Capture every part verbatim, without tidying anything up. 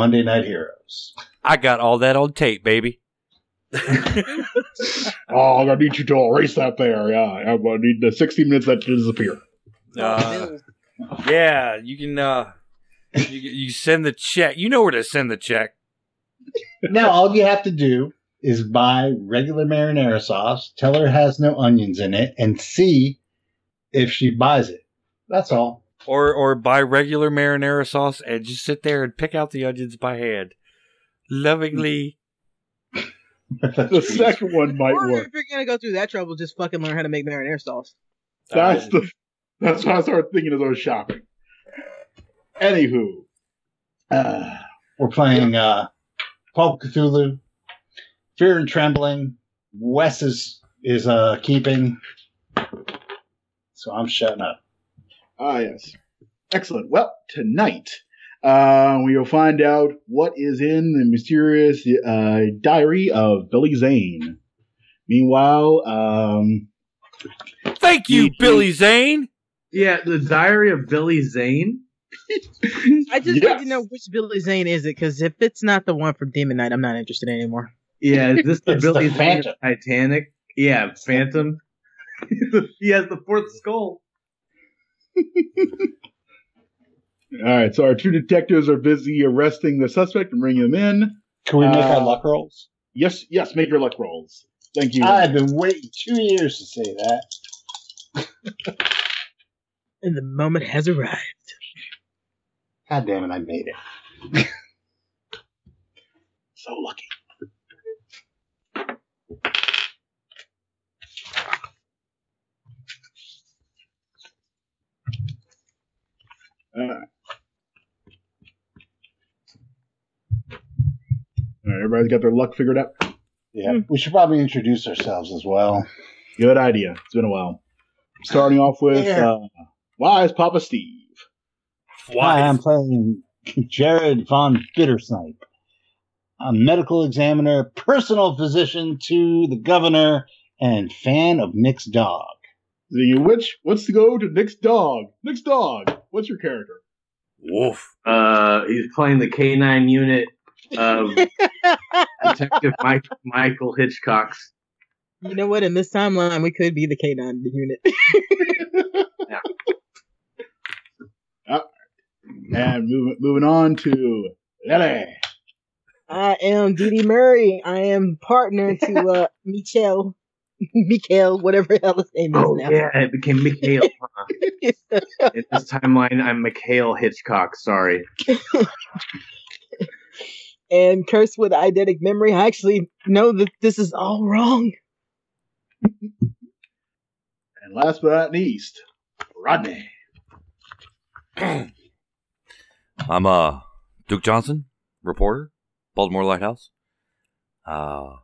Monday Night Heroes. I got all that on tape, baby. Oh, I'm going to need you to erase that there. Yeah, I'm going to need the sixty minutes that to disappear. Uh, yeah, you can uh, you, you send the check. You know where to send the check. Now, all you have to do is buy regular marinara sauce, tell her it has no onions in it, and see if she buys it. That's all. Or or buy regular marinara sauce and just sit there and pick out the onions by hand. Lovingly. The second one might or work. If you're going to go through that trouble, just fucking learn how to make marinara sauce. That's um, the that's what I started thinking as I was shopping. Anywho. Uh, we're playing uh, Pulp Cthulhu, Fear and Trembling. Wes is, is uh, keeping. So I'm shutting up. Ah, yes. Excellent. Well, tonight uh, we will find out what is in the mysterious uh, diary of Billy Zane. Meanwhile, um... Thank you, Billy Zane! Yeah, the diary of Billy Zane. I just yes. need to know which Billy Zane is it, because if it's not the one from Demon Knight, I'm not interested anymore. Yeah, is this the Billy the Zane of Titanic? Yeah, Phantom. He has the fourth skull. All right, so our two detectives are busy arresting the suspect and bringing him in. Can we make uh, our luck rolls? Yes, yes, make your luck rolls. Thank you. I've been waiting two years to say that. And the moment has arrived. God damn it, I made it. So lucky. Uh, all right, everybody's got their luck figured out? Yeah. Mm. We should probably introduce ourselves as well. Good idea. It's been a while. Starting off with yeah. uh, Wise Papa Steve. Why I'm playing Jared von Bittersnipe. A medical examiner, personal physician to the governor, and fan of Nick's dog. The witch wants to go to Nick's dog. Nick's dog. What's your character? Wolf. Uh, he's playing the K nine unit of Detective Mike, Michael Hitchcock's. You know what? In this timeline, we could be the K nine unit. Yeah. All right. And move, moving on to Lily. I am D D. Murray. I am partner to uh, Michelle. Mikhail, whatever the hell his name is oh, now. Yeah, it became Mikhail. Huh? In this timeline, I'm Mikhail Hitchcock, sorry. And cursed with eidetic memory, I actually know that this is all wrong. And last but not least, Rodney. I'm uh, Duke Johnson, reporter, Baltimore Lighthouse. Uh...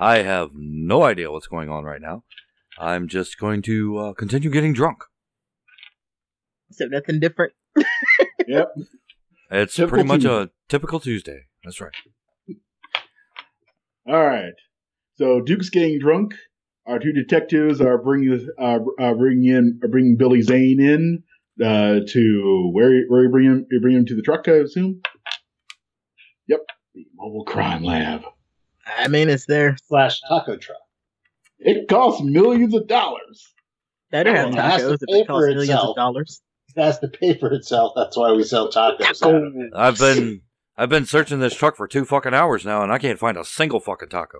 I have no idea what's going on right now. I'm just going to uh, continue getting drunk. So nothing different. Yep. It's typical pretty much Tuesday. A typical Tuesday. That's right. All right. So Duke's getting drunk. Our two detectives are bringing uh, uh, bringing in are bringing Billy Zane in uh, to where where you bring him you bring him to the truck, I assume. Yep. The mobile crime lab. I mean, it's there. Slash taco truck. It costs millions of dollars. Better have tacos if it costs millions of dollars. It has to pay for itself. That's why we sell tacos. Taco. I've been I've been searching this truck for two fucking hours now, and I can't find a single fucking taco.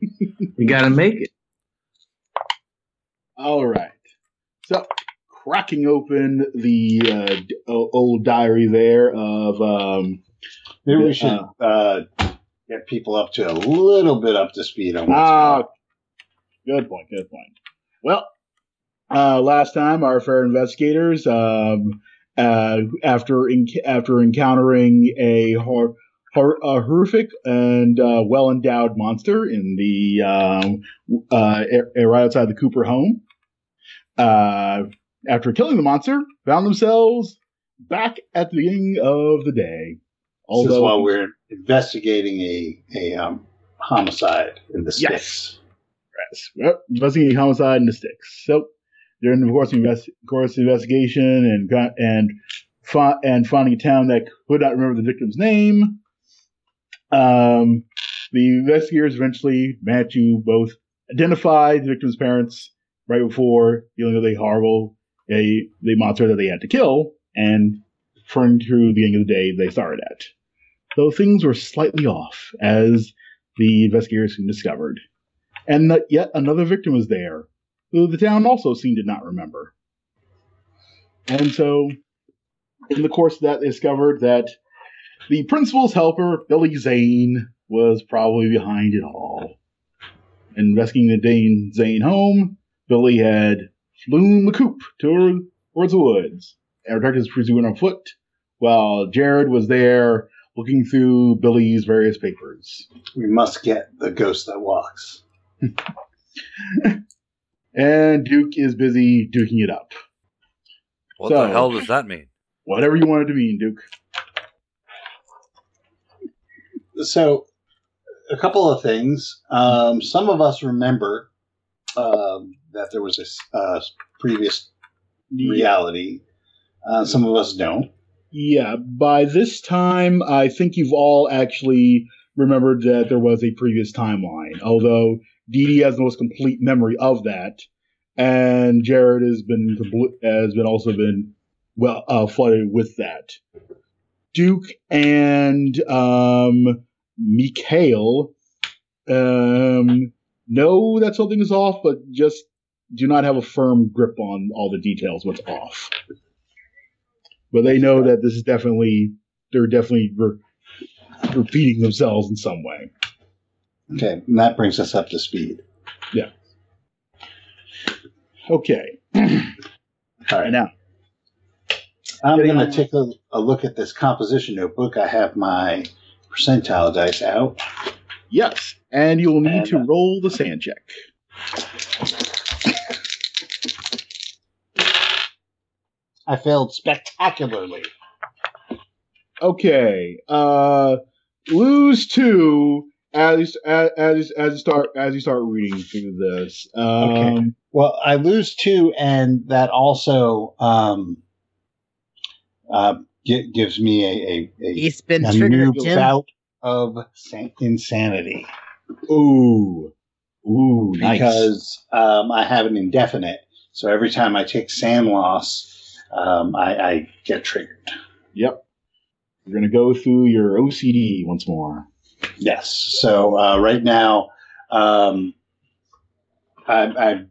You gotta make it. All right. So, cracking open the uh, d- old diary there of um. Maybe the, we should. Uh, uh, Get people up to a little bit up to speed on what's uh, going on. Good point, good point. Well, uh, last time our fair investigators, um, uh, after in, after encountering a, hor- hor- a horrific and uh, well-endowed monster in the um, uh, a- a right outside the Cooper home, uh, after killing the monster, found themselves back at the beginning of the day. Although, this is while we're investigating a, a um, homicide in the sticks. Yes. Yes. Yep. Investigating a homicide in the sticks. So during the course of, invest- course of investigation and, and fi- and finding a town that could not remember the victim's name. Um, the investigators eventually managed to both identify the victim's parents right before dealing with a horrible a, the monster that they had to kill, and referring to the end of the day they started at. Though things were slightly off, as the investigators soon discovered. And that yet another victim was there, who the town also seemed to not remember. And so, in the course of that, they discovered that the principal's helper, Billy Zane, was probably behind it all. In investigating the Zane home, Billy had flown the coop towards the woods, and protected his pursuer on foot, while Jared was there, looking through Billy's various papers. We must get the ghost that walks. And Duke is busy duking it up. What so, the hell does that mean? Whatever you want it to mean, Duke. So, a couple of things. Um, some of us remember um, that there was a uh, previous reality. Uh, some of us don't. Yeah, by this time, I think you've all actually remembered that there was a previous timeline, although D D has the most complete memory of that, and Jared has been has been also been well uh, flooded with that. Duke and um, Mikhail um, know that something is off, but just do not have a firm grip on all the details what's off. But they know that this is definitely, they're definitely re- repeating themselves in some way. Okay, and that brings us up to speed. Yeah. Okay. All right. Now, I'm going to take a, a look at this composition notebook. I have my percentile dice out. Yes, and you'll need and, to uh, roll the sand check. I failed spectacularly. Okay. Uh, lose two as as as as you start as you start reading through this. Um, okay. Well, I lose two, and that also um, uh, g- gives me a a, a, He's been a new Jim. bout of san- insanity. Ooh, ooh, nice. Because um, I have an indefinite, so every time I take sand loss. Um, I, I get triggered. Yep. We're going to go through your O C D once more. Yes. So uh, right now, um, I'm I,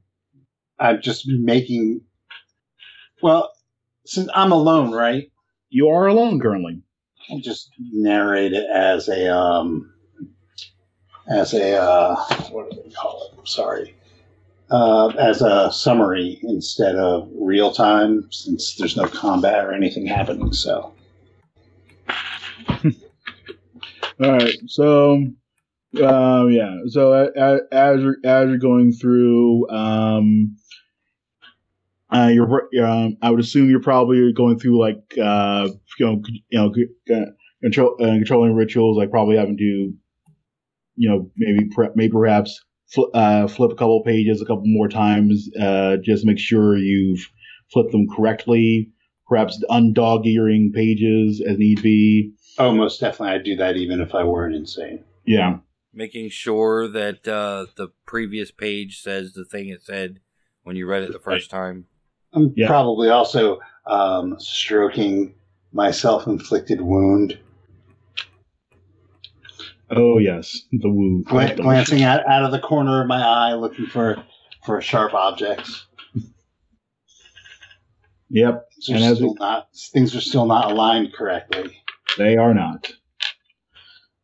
I'm just making. Well, since I'm alone, right? You are alone currently. I'll just narrate it as a um, as a uh, what do they call it? I'm sorry. Uh, as a summary instead of real time, since there's no combat or anything happening. So, all right. So, uh, yeah. So uh, as you're, as you're going through, um, uh, you're. Um, I would assume you're probably going through like uh, you know, you know, control, uh, controlling rituals, like probably having to, you know, maybe prep, maybe perhaps. Uh, flip a couple pages a couple more times, uh, just make sure you've flipped them correctly. Perhaps undog-earing pages as need be. Oh, most definitely. I'd do that even if I weren't insane. Yeah. Making sure that uh, the previous page says the thing it said when you read it the first time. I'm yeah. probably also um, stroking my self-inflicted wound. Oh, yes, the woo. Gla- glancing out, out of the corner of my eye, looking for, for sharp objects. Yep. Things are, and still it, not, things are still not aligned correctly. They are not.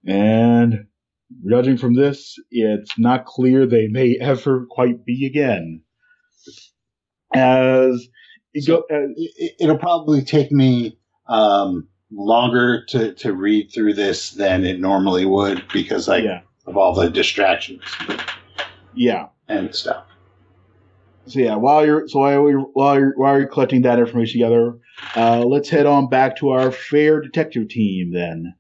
And judging from this, it's not clear they may ever quite be again. As it so go, uh, it, It'll probably take me... Um, longer to, to read through this than it normally would because I yeah. of all the distractions. Yeah. And stuff. So yeah, while you're so while you're while you're, while you're collecting that information together, uh, let's head on back to our fair detective team then.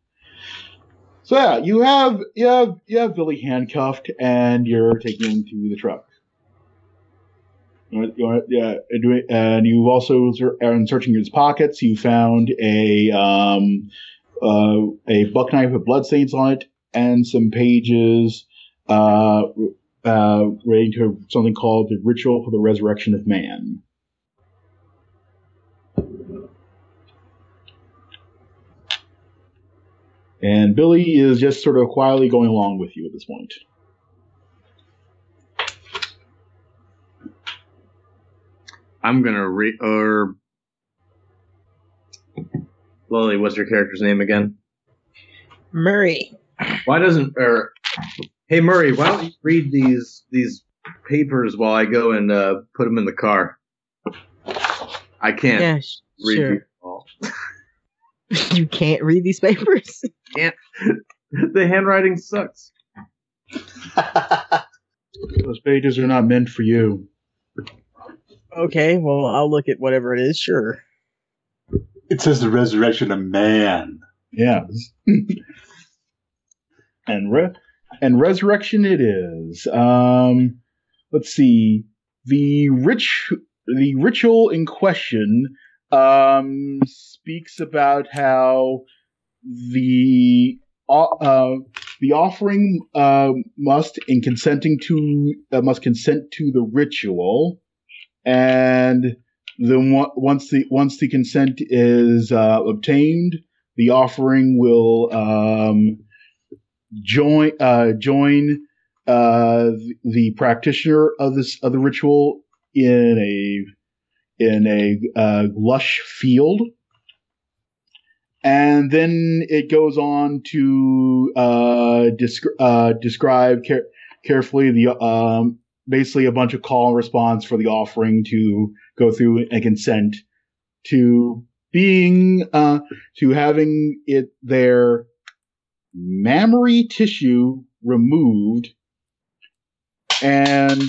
So yeah, you have you have you have Billy handcuffed and you're taking him to the truck. You know, yeah, and you also, in searching his pockets, you found a um, uh, a buck knife with bloodstains on it, and some pages uh, uh, relating to something called the Ritual for the Resurrection of Man. And Billy is just sort of quietly going along with you at this point. I'm gonna re- or Lily, what's your character's name again? Murray. Why doesn't or hey Murray, why don't you read these these papers while I go and uh, put them in the car? I can't yeah, sh- read sure. these all. You can't read these papers? Can't. The handwriting sucks. Those pages are not meant for you. Okay, well, I'll look at whatever it is, sure. It says the resurrection of man. Yeah. and re- and resurrection it is. Um, let's see. The rich, the ritual in question um, speaks about how the uh, the offering uh, must in consenting to uh, must consent to the ritual. And then once the once the consent is uh, obtained, the offering will um, join uh, join uh, the practitioner of this of the ritual in a in a uh, lush field, and then it goes on to uh, descri- uh, describe care- carefully the. Um, Basically, a bunch of call and response for the offering to go through and consent to being, uh, to having it their mammary tissue removed, and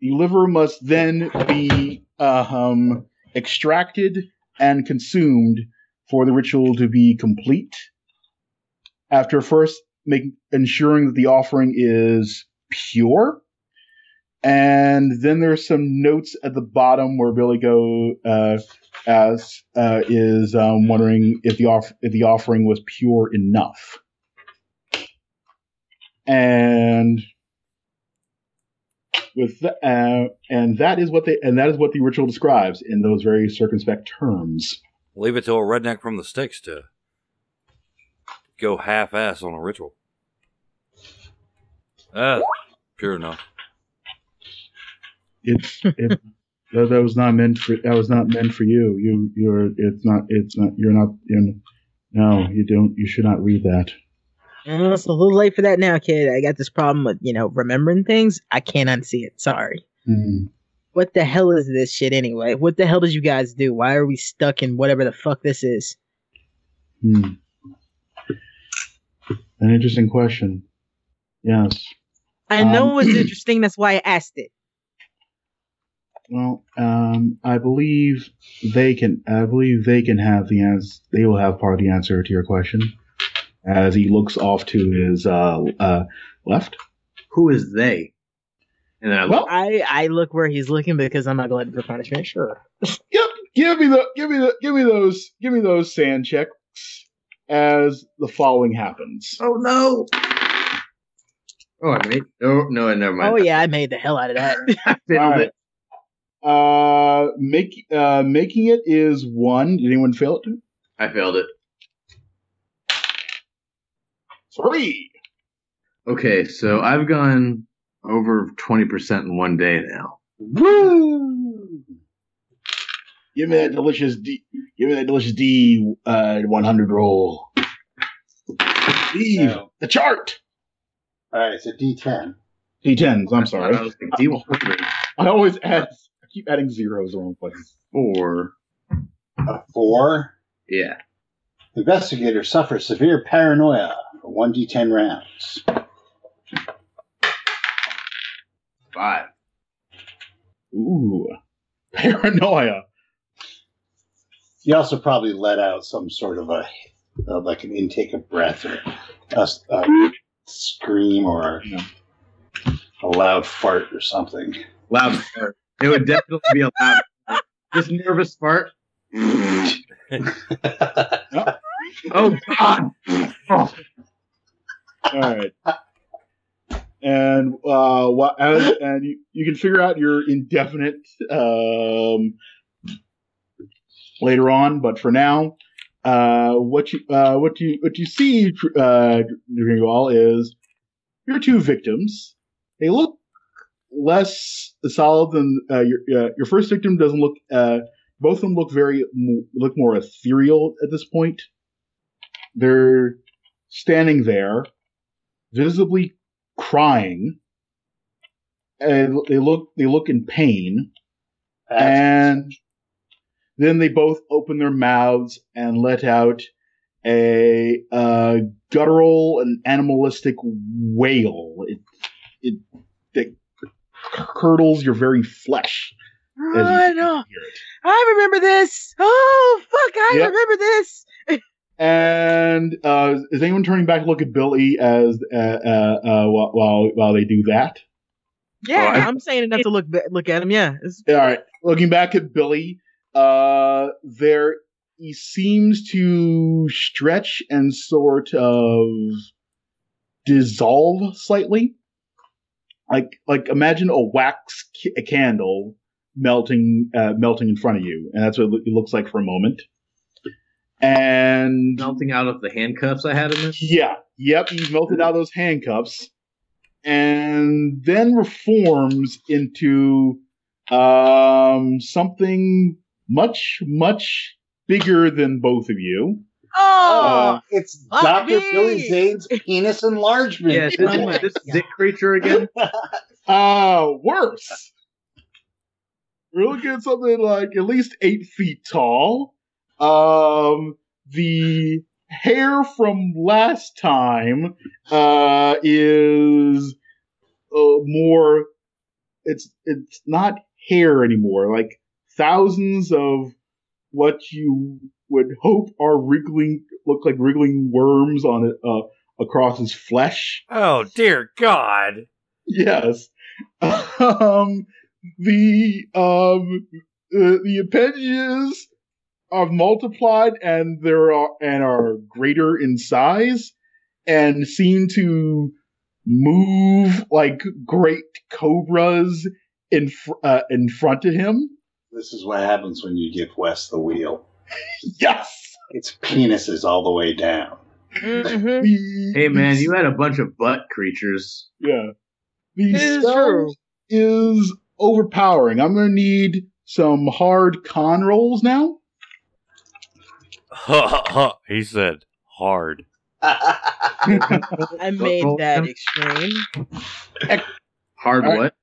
the liver must then be uh, um, extracted and consumed for the ritual to be complete. After first making ensuring that the offering is pure, and then there's some notes at the bottom where Billy Go uh, as uh, is um, wondering if the off- if the offering was pure enough, and with the, uh, and that is what they and that is what the ritual describes in those very circumspect terms. Leave it to a redneck from the sticks to go half-ass on a ritual. Ah, pure enough. It's it, that, that was not meant for that was not meant for you. You you're it's not it's not you're not in. No, you don't. You should not read that. Oh, it's a little late for that now, kid. I got this problem with you know remembering things. I can't unsee it. Sorry. Mm-hmm. What the hell is this shit anyway? What the hell did you guys do? Why are we stuck in whatever the fuck this is? Hmm. An interesting question. Yes. I know um, it's interesting. That's why I asked it. Well, um, I believe they can. I believe they can have the answer. They will have part of the answer to your question. As he looks off to his uh, uh, left. Who is they? And then I well, look. I, I look where he's looking because I'm not glad for punishment. Sure. Yep. Give me the. Give me the. Give me those. Give me those sand checks. As the following happens. Oh no. Oh, I made no, no, never mind. Oh yeah, I made the hell out of that. Right. Uh, make uh, making it is one. Did anyone fail it? I failed it. Three. Okay, so I've gone over twenty percent in one day now. Woo! Give me that delicious D. Give me that delicious D. Uh, one hundred roll. Leave so. The chart. All right, it's a D ten. D tens, I'm sorry. I, was D one hundred. I always add, I keep adding zeros in the wrong place. Four. A four? Yeah. The investigator suffers severe paranoia for one D ten rounds. Five. Ooh. Paranoia. He also probably let out some sort of a, uh, like an intake of breath or a. Uh, scream or a, you know, a loud fart or something. loud fart. It would definitely be a loud fart. Just nervous fart. Oh, God. Oh. All right. And uh, what? As, and you, you can figure out your indefinite um, later on, but for now, uh, what you uh, what you what you see, uh, during you all is your two victims. They look less solid than uh, your uh, your first victim doesn't look. Uh, both of them look very look more ethereal at this point. They're standing there, visibly crying, and they look they look in pain, and then they both open their mouths and let out a uh, guttural and animalistic wail. It it, it curdles your very flesh. Oh, no. I remember this. Oh fuck! I yep. remember this. And uh, is anyone turning back to look at Billy as uh, uh, uh, while while they do that? Yeah, right. I'm saying enough to look look at him. Yeah. It's- All right, looking back at Billy, uh, there he seems to stretch and sort of dissolve slightly, like like imagine a wax c- a candle melting uh, melting in front of you, and that's what it looks like for a moment. And melting out of the handcuffs I had in this? Yeah. Yep. He melted out of those handcuffs and then reforms into um, something much, much bigger than both of you. Oh! Uh, it's Doctor Billy Zane's penis enlargement. Yeah, this, this dick creature again? uh, worse. We're looking at something like at least eight feet tall. Um, the hair from last time, uh, is, uh, more, it's, it's not hair anymore. Like thousands of what you would hope are wriggling, look like wriggling worms on it, uh, across his flesh. Oh, dear God. Yes. um, the, um, uh, the appendages are multiplied and there are and are greater in size and seem to move like great cobras in fr- uh, in front of him. This is what happens when you give Wes the wheel. Yes, it's penises all the way down. Mm-hmm. Hey man, you had a bunch of butt creatures. Yeah, the it spell is, is overpowering. I'm gonna need some hard con rolls now. Ha, ha, ha. He said hard. I made that extreme. Hard right. What?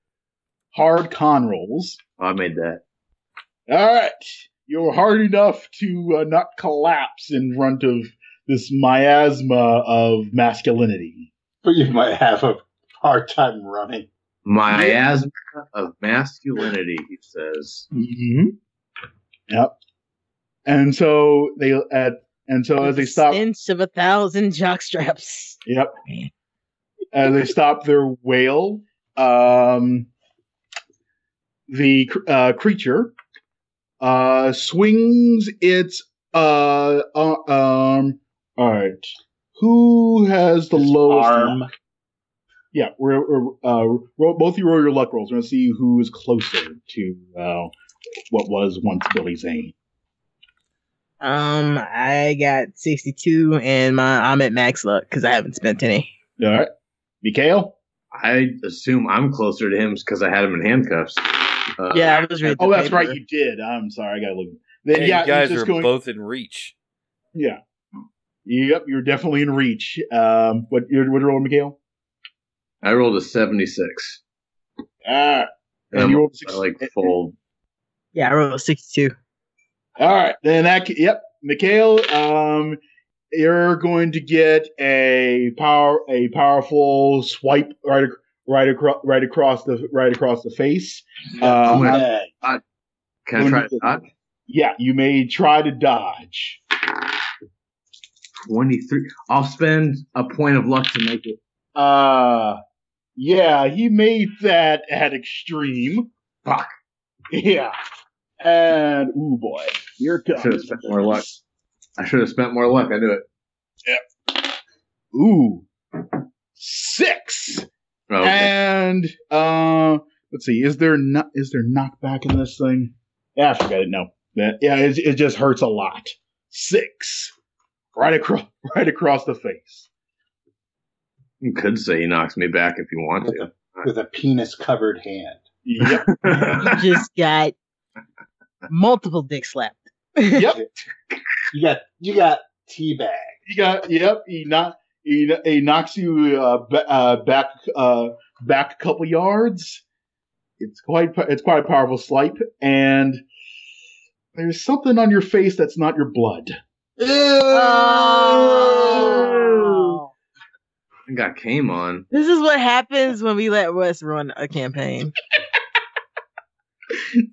Hard con rolls. Oh, I made that. All right. You're hard enough to uh, not collapse in front of this miasma of masculinity. But you might have a hard time running. Miasma of masculinity, he says. Mm-hmm. Yep. And so they, uh, and so as they stop, inch of a thousand jockstraps. Yep. As they stop their wail, um, the uh, creature uh, swings its. Uh, uh, um. All right. Who has the His lowest arm? Luck? Yeah, we're, we're uh, roll, both of you roll your luck rolls. We're gonna see who is closer to uh, what was once Billy Zane. Um, I got sixty-two, and my I'm at max luck because I haven't spent any. All right, Mikhail. I assume I'm closer to him because I had him in handcuffs. Uh, yeah, I was reading. Oh, that's paper. Right, you did. I'm sorry, I gotta look. Then, hey, yeah, you guys are going... both in reach. Yeah. Yep, you're definitely in reach. Um, what you what rolled, Mikhail? I rolled a seventy-six. Ah, and, and you rolled sixty-two. I like fold. Yeah, I rolled a sixty-two. All right, then that, yep, Mikhail, um, you're going to get a power, a powerful swipe right, right across, right across the, right across the face. Uh, I'm gonna, I, can I try to dodge? Yeah, you may try to dodge. Twenty-three. I'll spend a point of luck to make it. Uh Yeah, he made that at Extreme. Fuck. Yeah. And, ooh, boy. You're tough. I should have spent more luck. I should have spent more luck. I knew it. Yep. Ooh. Six. Oh, okay. And, uh, let's see. Is there not, is there knockback in this thing? Yeah, I forgot it. No. That, yeah, it, it just hurts a lot. Six. Right across, right across the face. You could say he knocks me back if you want with to. A, with a penis-covered hand. Yep. You just got multiple dicks slapped. Yep. You got you got teabag. You got yep. He knock he, he knocks you uh, b- uh, back uh, back a couple yards. It's quite it's quite a powerful swipe, and there's something on your face that's not your blood. Ew. Oh. I got came on. This is what happens when we let Wes run a campaign.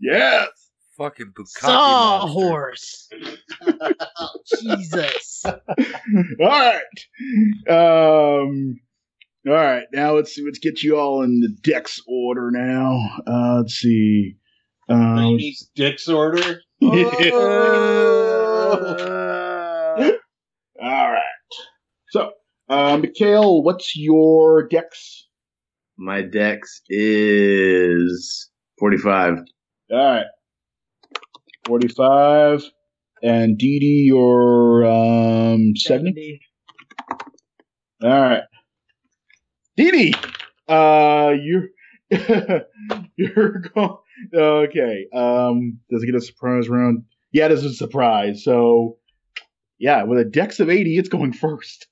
Yes. Fucking Bukaki Saw monster. Horse. Jesus. Alright. Um Alright, now let's see let's get you all in the Dex order now. Uh let's see. Um Dex order? Yeah. Uh... Alright. So uh Mikhail, what's your Dex? My Dex is forty-five. Alright. forty-five, and D D, you're um, seventy. All right. D D, uh, you're, you're going, okay. Um, does it get a surprise round? Yeah, it is a surprise. So, yeah, with a dex of eighty, it's going first.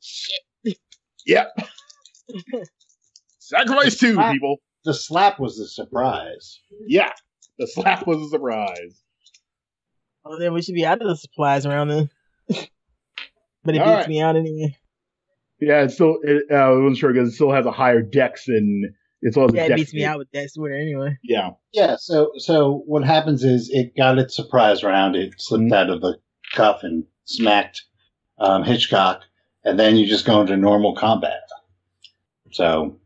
Shit. Yep. Sacrifice two, people. The slap was the surprise. Yeah. The slap was a surprise. Well, then we should be out of the supplies around then. But it all beats right. me out anyway. Yeah, it's still, it, uh, I wasn't sure because it still has a higher dex and it's also yeah, it dex beats me dex. Out with dex order anyway. Yeah. Yeah, so so what happens is it got its surprise round. It slipped mm-hmm. out of the cuff and smacked um, Hitchcock, and then you just go into normal combat. So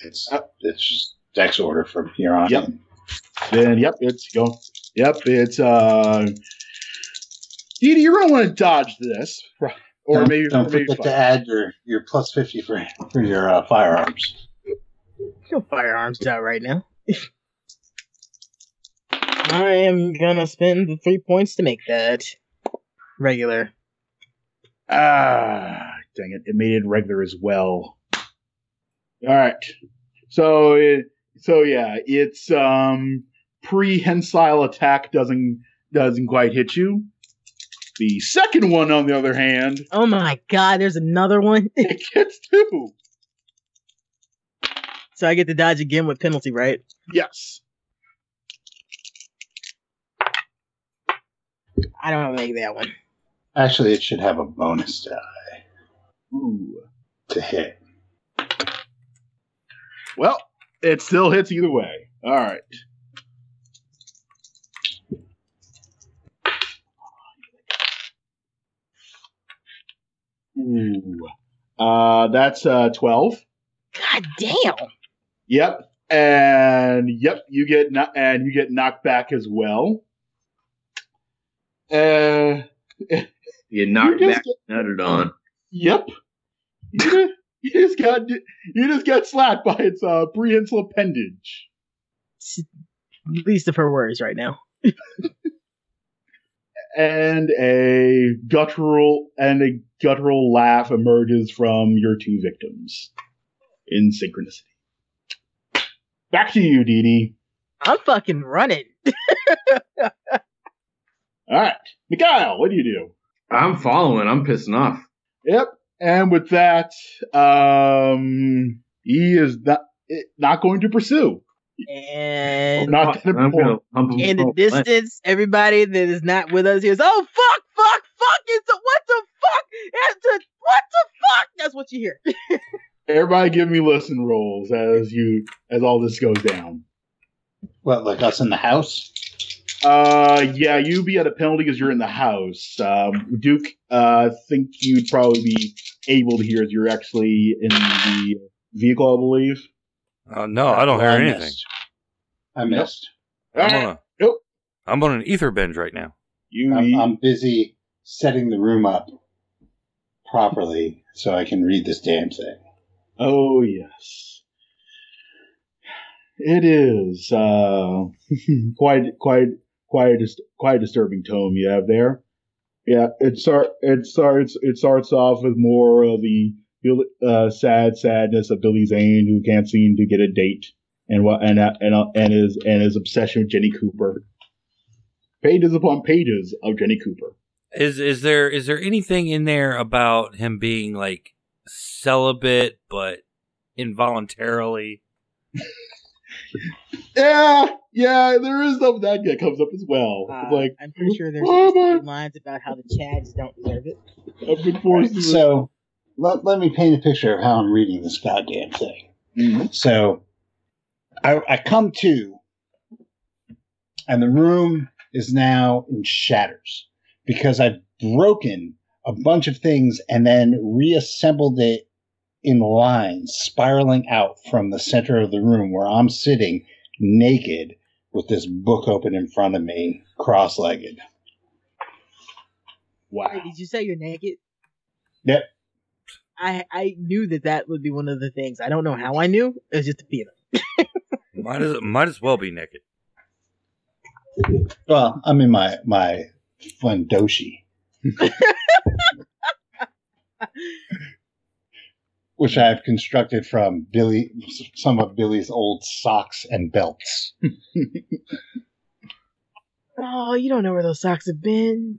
it's uh, it's just dex order from here on. Yep. Then, yep, it's go. Yep, it's uh. D D, you're gonna want to dodge this, or don't, maybe don't or forget maybe to add your, your plus fifty for for your uh, firearms. Your firearms out right now. I am gonna spend the three points to make that regular. Ah, dang it! It made it regular as well. All right, so it. So yeah, it's um, prehensile attack doesn't doesn't quite hit you. The second one, on the other hand, oh my god, there's another one. It gets two. So I get to dodge again with penalty, right? Yes. I don't make that one. Actually, it should have a bonus die. Ooh, to hit. Well. It still hits either way. All right. Ooh. Uh, that's uh, twelve. God damn. Yep. And yep, you get no- and you get knocked back as well. Uh, you knocked you back, get- nutted on. Yep. You just got you just got slapped by its uh, prehensile appendage. Least of her worries right now. and a guttural and a guttural laugh emerges from your two victims in synchronicity. Back to you, D D. I'm fucking running. All right, Mikhail, what do you do? I'm following. I'm pissing off. Yep. And with that, um, he is not, not going to pursue. And, not to I'm gonna, I'm gonna in the distance, play. Everybody that is not with us hears, oh, fuck, fuck, fuck, it's a, what the fuck, it's a, what the fuck, that's what you hear. Everybody give me listen rolls as you, as all this goes down. What, like us in the house? Uh, yeah, you'd be at a penalty because you're in the house. Um, Duke, I uh, think you'd probably be able to hear as you're actually in the vehicle, I believe. Uh, no, I don't hear I anything. Missed. I missed. Nope. I'm, on a, nope. I'm on an ether binge right now. You, I'm, I'm busy setting the room up properly so I can read this damn thing. Oh, yes. It is uh, quite, quite, quite, a, quite a disturbing tome you have there. Yeah, it start, it starts, it starts off with more of the uh, sad sadness of Billy Zane, who can't seem to get a date, and what, and and and his and his obsession with Jenny Cooper. Pages upon pages of Jenny Cooper. Is is there is there anything in there about him being like celibate, but involuntarily? Yeah, yeah, there is some that that comes up as well. Uh, like, I'm pretty sure there's oh lines about how the Chads don't deserve it. I've been forced right, so let, let me paint a picture of how I'm reading this goddamn thing. Mm-hmm. So I, I come to, and the room is now in shatters because I've broken a bunch of things and then reassembled it in lines spiraling out from the center of the room where I'm sitting naked with this book open in front of me, cross-legged. Wow. Wait, did you say you're naked? Yep. I I knew that that would be one of the things. I don't know how I knew. It was just a feeling. might, as, might as well be naked. Well, I'm in my, my fun doshi. Which I have constructed from Billy, some of Billy's old socks and belts. Oh, you don't know where those socks have been.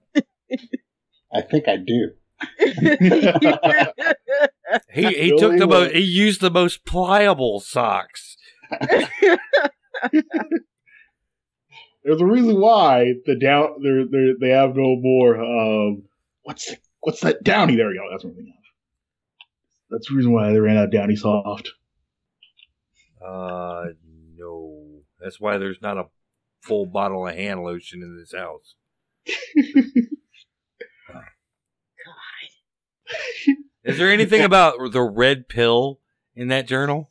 I think I do. he he Billy took the most. He used the most pliable socks. There's a reason why the down. They're, they're, they have no more. Um, what's the, what's that downy? There we go. That's what I'm thinking. That's the reason why they ran out of Downy Soft. Uh, no. That's why there's not a full bottle of hand lotion in this house. God. Is there anything about the red pill in that journal?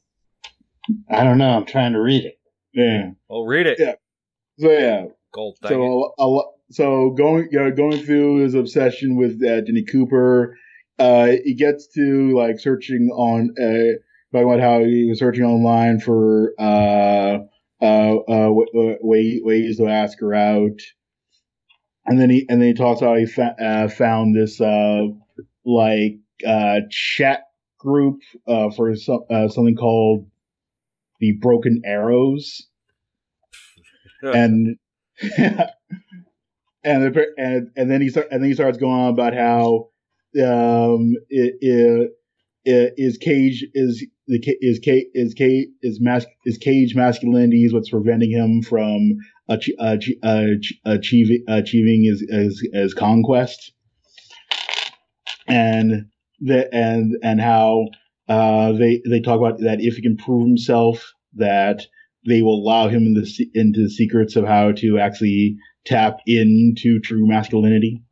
I don't know. I'm trying to read it. Yeah. Well, read it. Yeah. So, yeah. Gold thing. So, a, a, so going, you know, going through his obsession with uh, Jenny Cooper... Uh, he gets to like searching on, uh, talking about how he was searching online for, uh, uh, uh, ways, ways to ask her out. And then he, and then he talks about how he fa- uh, found this, uh, like, uh, chat group, uh, for some, uh, something called the Broken Arrows. and, and, and, and then he start, and then he starts going on about how, Um, it, it, it, is cage is the is cage is cage is mas is cage masculinity is what's preventing him from achi- achi- achi- achieving achieving his as as conquest, and the and and how uh they they talk about that if he can prove himself that they will allow him in the, into the secrets of how to actually tap into true masculinity.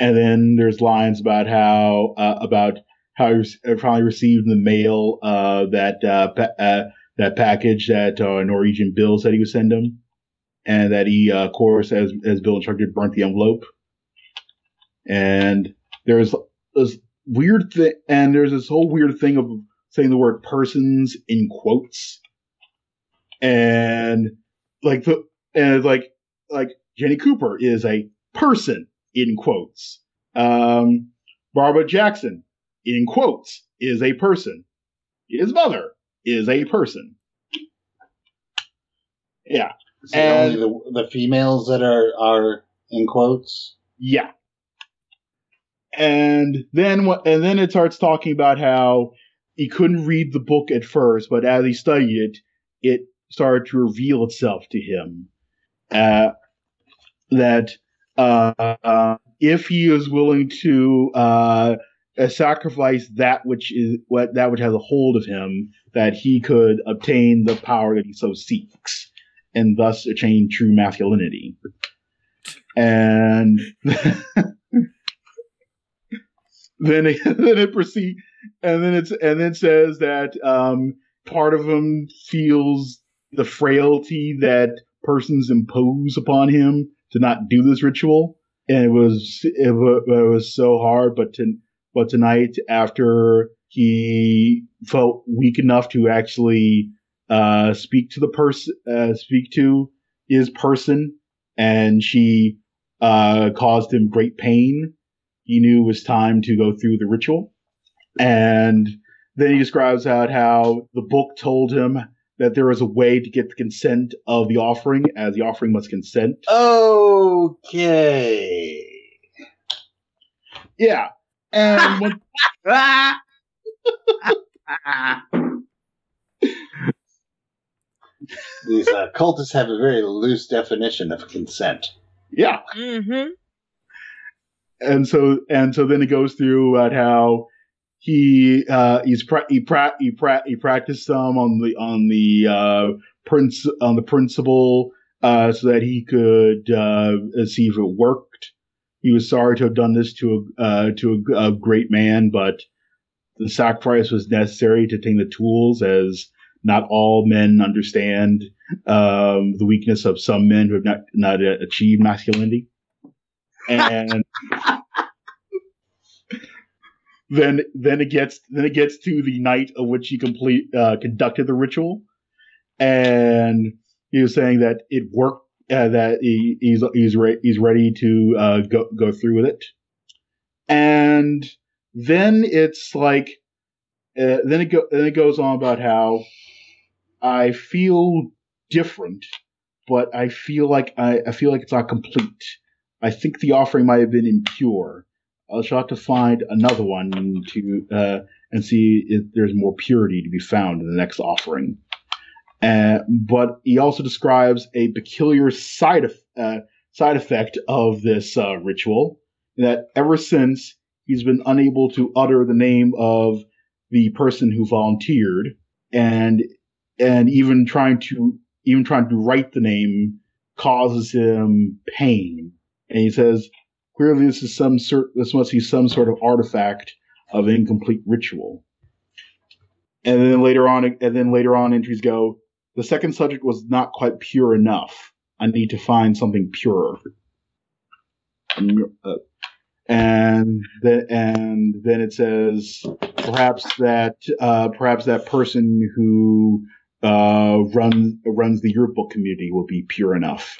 And then there's lines about how uh, about how you probably received in the mail uh, that uh, pa- uh, that package that uh, Norwegian Bill said he would send him, and that he, uh, of course, as as Bill instructed, burnt the envelope. And there's this weird thing, and there's this whole weird thing of saying the word "persons" in quotes, and like the and like like Jenny Cooper is a person. In quotes, um, Barbara Jackson, in quotes, is a person. His mother is a person. Yeah, is it and only the, the females that are are in quotes. Yeah, and then what? And then it starts talking about how he couldn't read the book at first, but as he studied it, it started to reveal itself to him. Uh, that. Uh, uh, if he is willing to uh, uh, sacrifice that which is what that which has a hold of him, that he could obtain the power that he so seeks, and thus attain true masculinity. And Then it, then it proceed, and then it's and then it says that um, part of him feels the frailty that persons impose upon him to not do this ritual, and it was it, it was so hard. But to, but tonight, after he felt weak enough to actually uh, speak to the person, uh, speak to his person, and she uh, caused him great pain. He knew it was time to go through the ritual. And then he describes out how the book told him that there was a way to get the consent of the offering, as the offering must consent. Okay. Yeah. And when... These uh, cultists have a very loose definition of consent. Yeah. Mm-hmm. And so, and so, then it goes through about how he uh, he's pra- he pra- he, pra- he practiced some on the on the uh, prince on the principle uh, so that he could uh, see if it worked. He was sorry to have done this to a uh, to a, a great man, but the sacrifice was necessary to attain the tools, as not all men understand um, the weakness of some men who have not not uh, achieved masculinity. And then, then it gets, then it gets to the night of which he complete uh, conducted the ritual, and he was saying that it worked. Uh, that he, he's he's re- he's ready to uh, go go through with it. And then it's like, uh, then it go, then it goes on about how I feel different, but I feel like I, I feel like it's not complete. I think the offering might have been impure. I'll try to find another one to uh, and see if there's more purity to be found in the next offering. Uh, but he also describes a peculiar side of, uh, side effect of this uh, ritual, that ever since he's been unable to utter the name of the person who volunteered, and and even trying to even trying to write the name causes him pain. And he says, clearly this is some sort, this must be some sort of artifact of incomplete ritual. And then later on, and then later on, entries go, the second subject was not quite pure enough. I need to find something purer. And then, and then it says, perhaps that, uh, perhaps that person who uh, runs runs the yearbook community will be pure enough.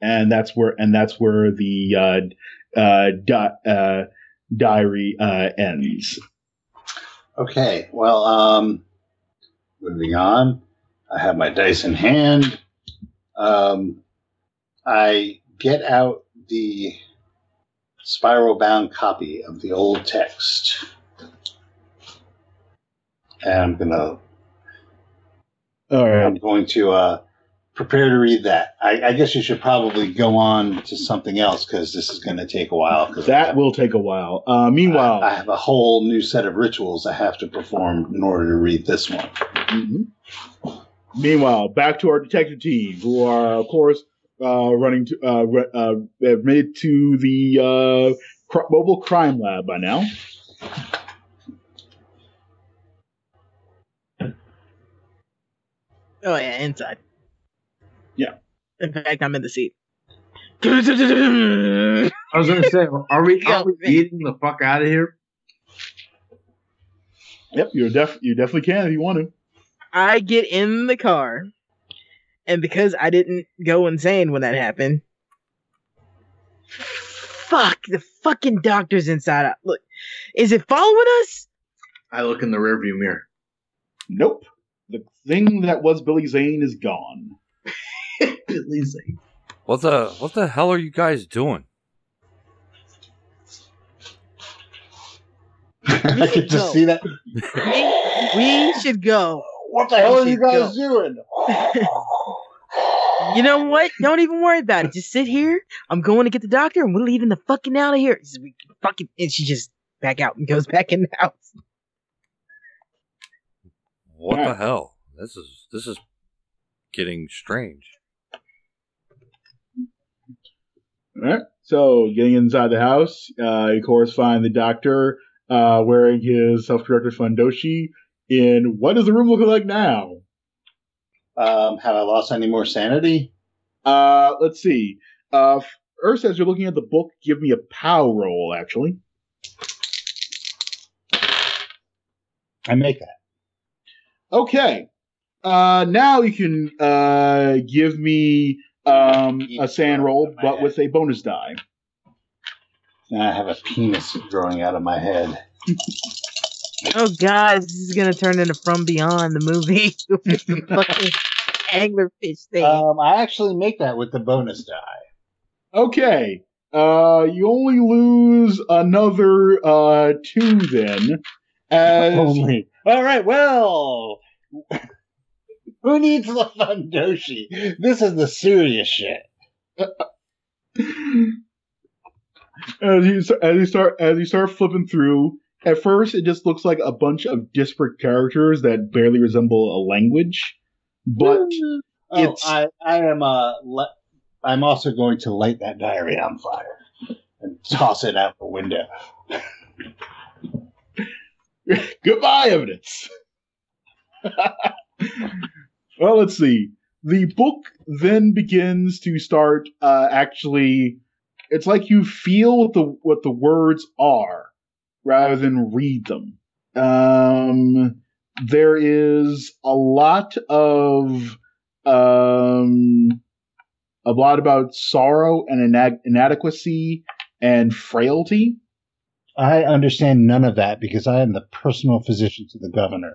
And that's where, and that's where the uh, uh, di- uh, diary uh, ends. Okay. Well, um, moving on. I have my dice in hand. Um, I get out the spiral-bound copy of the old text, and I'm gonna. All right. I'm going to. Uh, Prepare to read that. I, I guess you should probably go on to something else, because this is going to take a while. That have, will take a while. Uh, meanwhile... I, I have a whole new set of rituals I have to perform in order to read this one. Mm-hmm. Meanwhile, back to our detective team, who are, of course, uh, running to... Uh, uh, admitted to the uh, cr- mobile crime lab by now. Oh, yeah, inside. Yeah. In fact, I'm in the seat. I was going to say, are we, are we getting the fuck out of here? Yep, you're def- you definitely can if you want to. I get in the car, and because I didn't go insane when that happened, fuck, the fucking doctor's inside. Out. Look, is it following us? I look in the rearview mirror. Nope. The thing that was Billy Zane is gone. What the what the hell are you guys doing? I could just go. See that. We, we should go. What the we hell are you guys go. doing? You know what? Don't even worry about it. Just sit here. I'm going to get the doctor, and we're leaving the fucking out of here. We fucking and she just back out and goes back in the house. What yeah. the hell? This is this is getting strange. All right, So, getting inside the house, uh, you of course find the doctor uh, wearing his self-directed fundoshi. In what does the room look like now? Um, have I lost any more sanity? Uh, let's see. Uh, Urs, as you're looking at the book, give me a pow roll, actually. I make that. Okay. Uh, now you can uh, give me um, a sand roll, but head. With a bonus die. Now I have a penis growing out of my head. Oh, God, this is going to turn into From Beyond, the movie. The fucking anglerfish thing. Um, I actually make that with the bonus die. Okay. Uh, you only lose another uh, two, then. As... Only. All right, well... Who needs the fundoshi? This is the serious shit. As you, as you start, as you start flipping through... At first, it just looks like a bunch of disparate characters that barely resemble a language, but oh, it's... I, I am uh, le- I'm also going to light that diary on fire and toss it out the window. Goodbye, evidence! Well, let's see. The book then begins to start, uh, actually... It's like you feel what the, what the words are. Rather than read them. Um, there is a lot of, um, a lot about sorrow and ina- inadequacy and frailty. I understand none of that because I am the personal physician to the governor.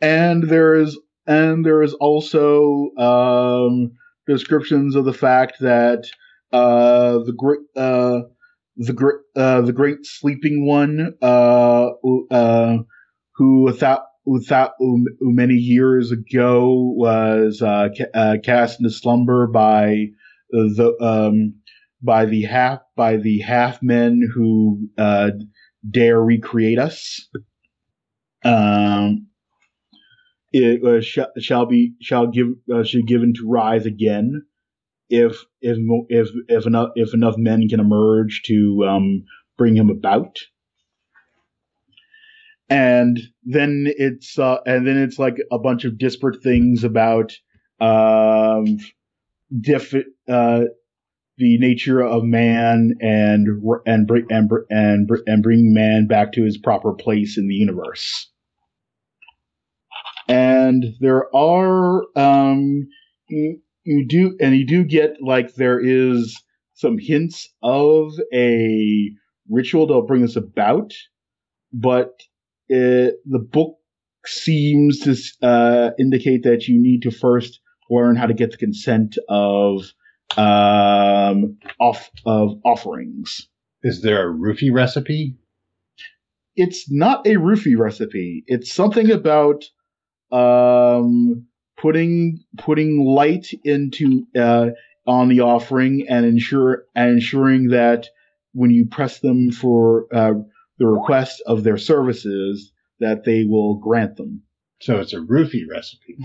And there is, and there is also, um, descriptions of the fact that Uh, the great, uh, the great, uh, the great sleeping one, uh, uh, who without, without, who many years ago was, uh, ca- uh cast into slumber by the, um, by the half, by the half men who, uh, dare recreate us. Um, it uh, sh- shall be, shall give, uh, should given to rise again. If if if if enough if enough men can emerge to um, bring him about, and then it's uh, and then it's like a bunch of disparate things about um, diff uh, the nature of man and and bring and and and bring man back to his proper place in the universe. And there are. Um, You do, and you do get like there is some hints of a ritual that'll bring this about, but it, the book seems to uh, indicate that you need to first learn how to get the consent of um, off of offerings. Is there a roofie recipe? It's not a roofie recipe. It's something about. Um, Putting putting light into uh, on the offering and ensure and ensuring that when you press them for uh, the request of their services, that they will grant them. So it's a roofie recipe.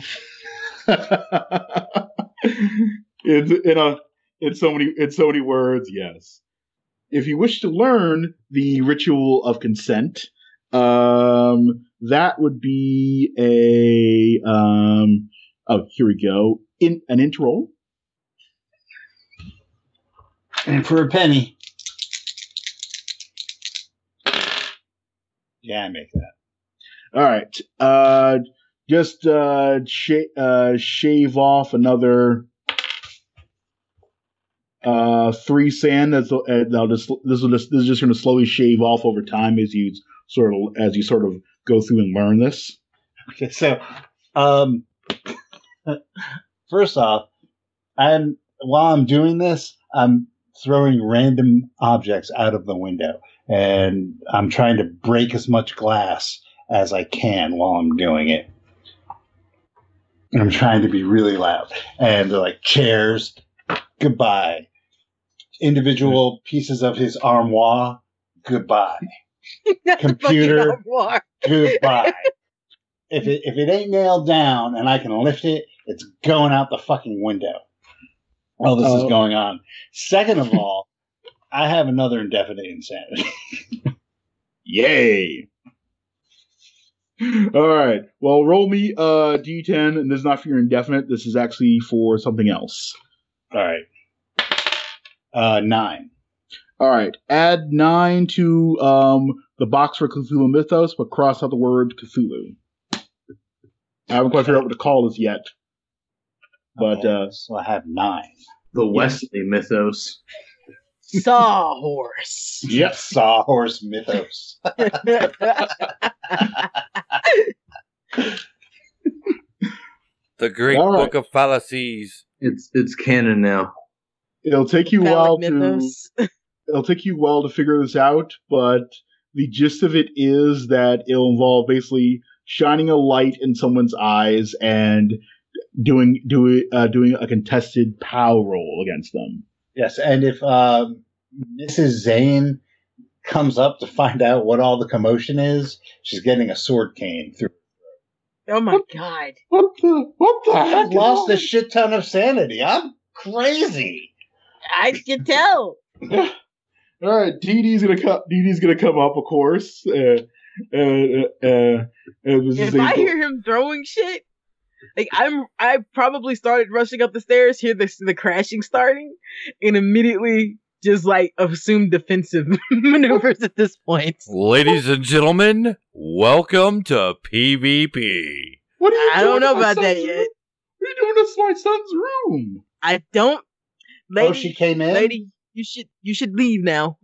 It's in a it's so many it's so many words. Yes. If you wish to learn the ritual of consent, um, that would be a. Um, Oh, here we go. In an int roll. And for a penny. Yeah, I make that. All right. Uh, just uh, sh- uh, shave off another uh, three sand. That's and I'll just this will just this is just going to slowly shave off over time as you sort of as you sort of go through and learn this. Okay, so. Um, First off, I'm while I'm doing this, I'm throwing random objects out of the window, and I'm trying to break as much glass as I can while I'm doing it. I'm trying to be really loud, and they're like chairs, goodbye. Individual pieces of his armoire, goodbye. Computer, goodbye. If it if it ain't nailed down and I can lift it, it's going out the fucking window. while this oh. is going on. Second of all, I have another indefinite insanity. Yay! All right. Well, roll me uh D ten, and this is not for your indefinite. This is actually for something else. All right. Uh, nine. All right. Add nine to um the box for Cthulhu Mythos, but cross out the word Cthulhu. I haven't quite figured out what to call this yet, but okay, uh, so I have nine. The Wesley yes. Mythos. Sawhorse. Yep, Sawhorse Mythos. The Great right. Book of Fallacies. It's it's canon now. It'll take you a while mythos. to it'll take you a while to figure this out, but the gist of it is that it'll involve basically shining a light in someone's eyes and doing doing uh, doing a contested pow roll against them. Yes, and if uh, Missus Zane comes up to find out what all the commotion is, she's getting a sword cane through. Oh my what, god! What the? What the? Heck? I lost a shit ton of sanity. I'm crazy. I can tell. All right, D D's gonna come. D D's gonna come up, of course. Uh, uh, uh, uh, if I hear him throwing shit. Like I'm, I probably started rushing up the stairs, hear the the crashing starting, and immediately just like assume defensive maneuvers at this point. Ladies and gentlemen, welcome to P V P. What are you I doing don't know about that yet. Room? What are you doing in my son's room? I don't. Lady, oh, she came in. Lady, you should you should leave now.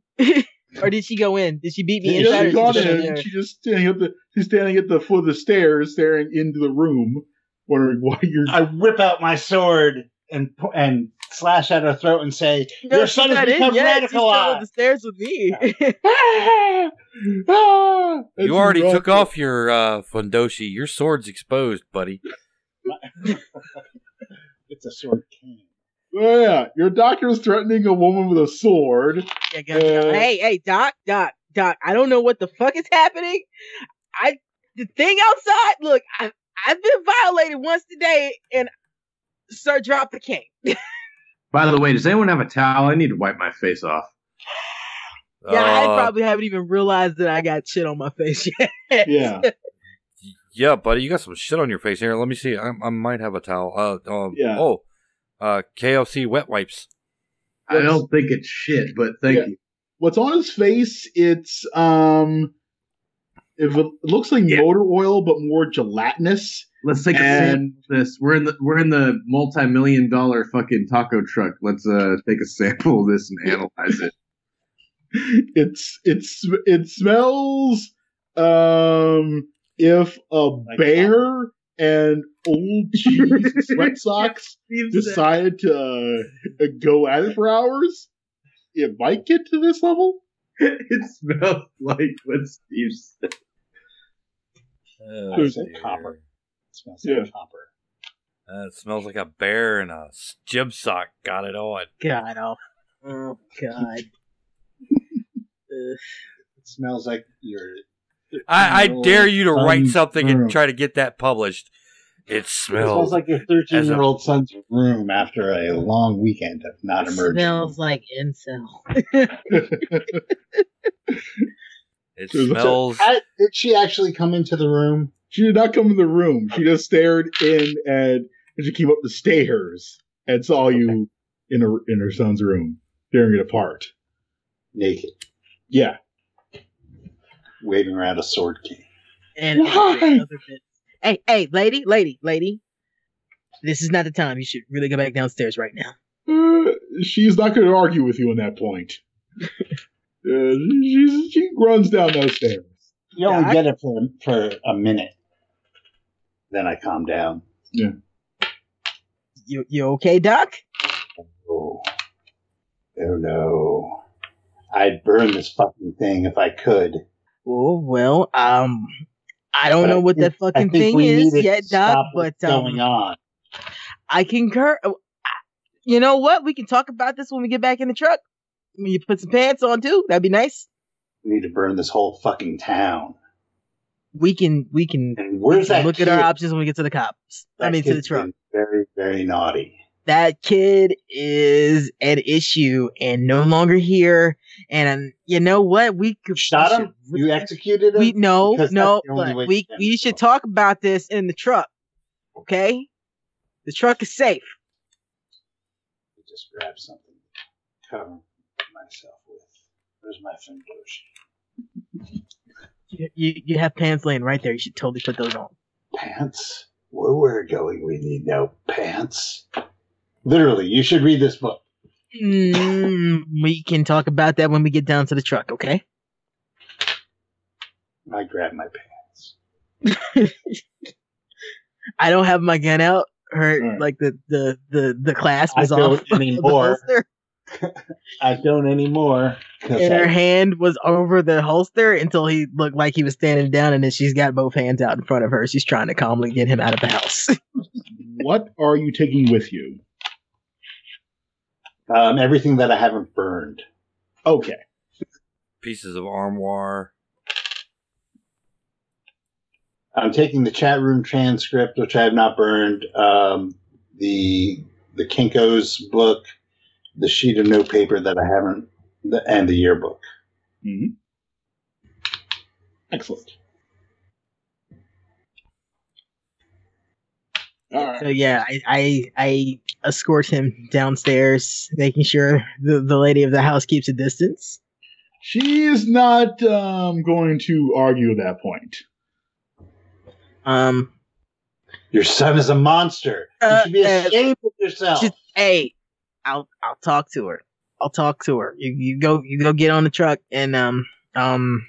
Or did she go in? Did she beat me? Yeah, she got in. She's just standing at the she's standing at the foot of the stairs, staring into the room. Wondering why you're... I whip out my sword and and slash at her throat and say, no, your son has become radicalized. She's still on the stairs with me. ah, you already rough. took off your uh, Fundoshi. Your sword's exposed, buddy. It's a sword cane. Well, yeah, your doctor's threatening a woman with a sword. Yeah, go, uh, go. Hey, hey, doc, doc, doc. I don't know what the fuck is happening. I The thing outside, look, I... I've been violated once today, and sir, drop the cane. By the way, does anyone have a towel? I need to wipe my face off. Yeah, uh, I probably haven't even realized that I got shit on my face yet. Yeah, yeah, buddy, you got some shit on your face here. Let me see. I, I might have a towel. Uh, um, yeah. Oh, uh, K F C wet wipes. I don't think it's shit, but thank yeah. you. What's on his face? It's um. It looks like yeah. motor oil, but more gelatinous. Let's take and a sample of this. We're in the we're in the multi-million dollar fucking taco truck. Let's uh, take a sample of this and analyze it. It's it's it smells um if a like bear and old cheese sweat socks decided to uh, go at it for hours. It might get to this level. It smells like what Steve said. Oh, there's a copper. It smells like yeah. copper. Uh, it smells like a bear and a jib sock got it on. God, oh, oh God. It smells like your. I, I dare you to write something room. and try to get that published. It smells. It smells like your thirteen-year-old son's room after a long weekend of not emerging. It smells like incel. It smells. I, did she actually come into the room? She did not come in the room. She just stared in and, and she came up the stairs and saw okay. you in her in her son's room, tearing it apart, naked. Yeah, waving around a sword cane. And why? Another bit. Hey, hey, lady, lady, lady. This is not the time. You should really go back downstairs right now. Uh, she's not going to argue with you on that point. uh, she's, she runs down those stairs. You only Doc? get it for, for a minute. Then I calm down. Yeah. You you okay, Doc? Oh, oh no. I'd burn this fucking thing if I could. Oh, well, um... I don't but know what think, that fucking thing is yet, Doc, but um, going on. I concur. You know what? We can talk about this when we get back in the truck. I mean, you put some pants on, too. That'd be nice. We need to burn this whole fucking town. We can we can, where's we can that look kid? at our options when we get to the cops. That I mean, to the truck. Very, very naughty. that kid is an issue and no longer here. And you know what? We could shot him. Should, you executed him. We no, no. We we should talk about this in the truck. Okay, the truck is safe. I just grabbed something to cover myself with. Where's my fingers? You, you you have pants laying right there. You should totally put those on. Pants? Where we're going, we need no pants. Literally, you should read this book. Mm, we can talk about that when we get down to the truck, okay? I grab my pants. I don't have my gun out. Her mm. like the, the, the, the clasp was I off. Don't anymore. I don't anymore. And I... her hand was over the holster until he looked like he was standing down, and then she's got both hands out in front of her. She's trying to calmly get him out of the house. What are you taking with you? Um, everything that I haven't burned. Okay. Pieces of armoire. I'm taking the chat room transcript, which I have not burned. Um, the the Kinko's book, the sheet of note paper that I haven't, the, and the yearbook. Mm-hmm. Excellent. All right. So yeah, I, I I escort him downstairs, making sure the, the lady of the house keeps a distance. She is not um, going to argue at that point. Um, your son is a monster. Uh, you should be ashamed uh, of yourself. Just, hey, I'll I'll talk to her. I'll talk to her. You you go you go get on the truck and um um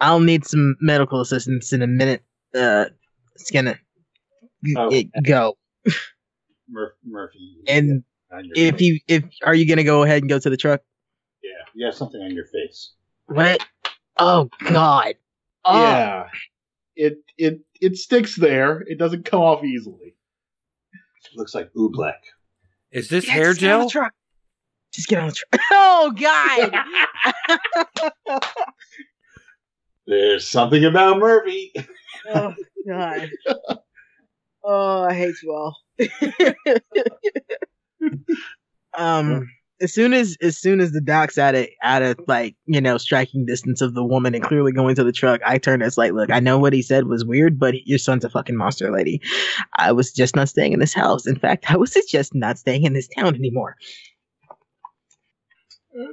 I'll need some medical assistance in a minute. Uh. It's gonna oh, it go. Murphy, Murphy and if face. you if are you gonna go ahead and go to the truck? Yeah, you have something on your face. What? Oh God! Oh. Yeah, it it it sticks there. It doesn't come off easily. It looks like oobleck. Is this yeah, hair just gel? Get on the truck. Just get on the truck. Oh God! There's something about Murphy. Oh God! Oh, I hate you all. um, as soon as as soon as the doc's out of out of like you know striking distance of the woman and clearly going to the truck, I turned. It's like, look, I know what he said was weird, but your son's a fucking monster, lady. I was just not staying in this house. In fact, I was just not staying in this town anymore. Uh,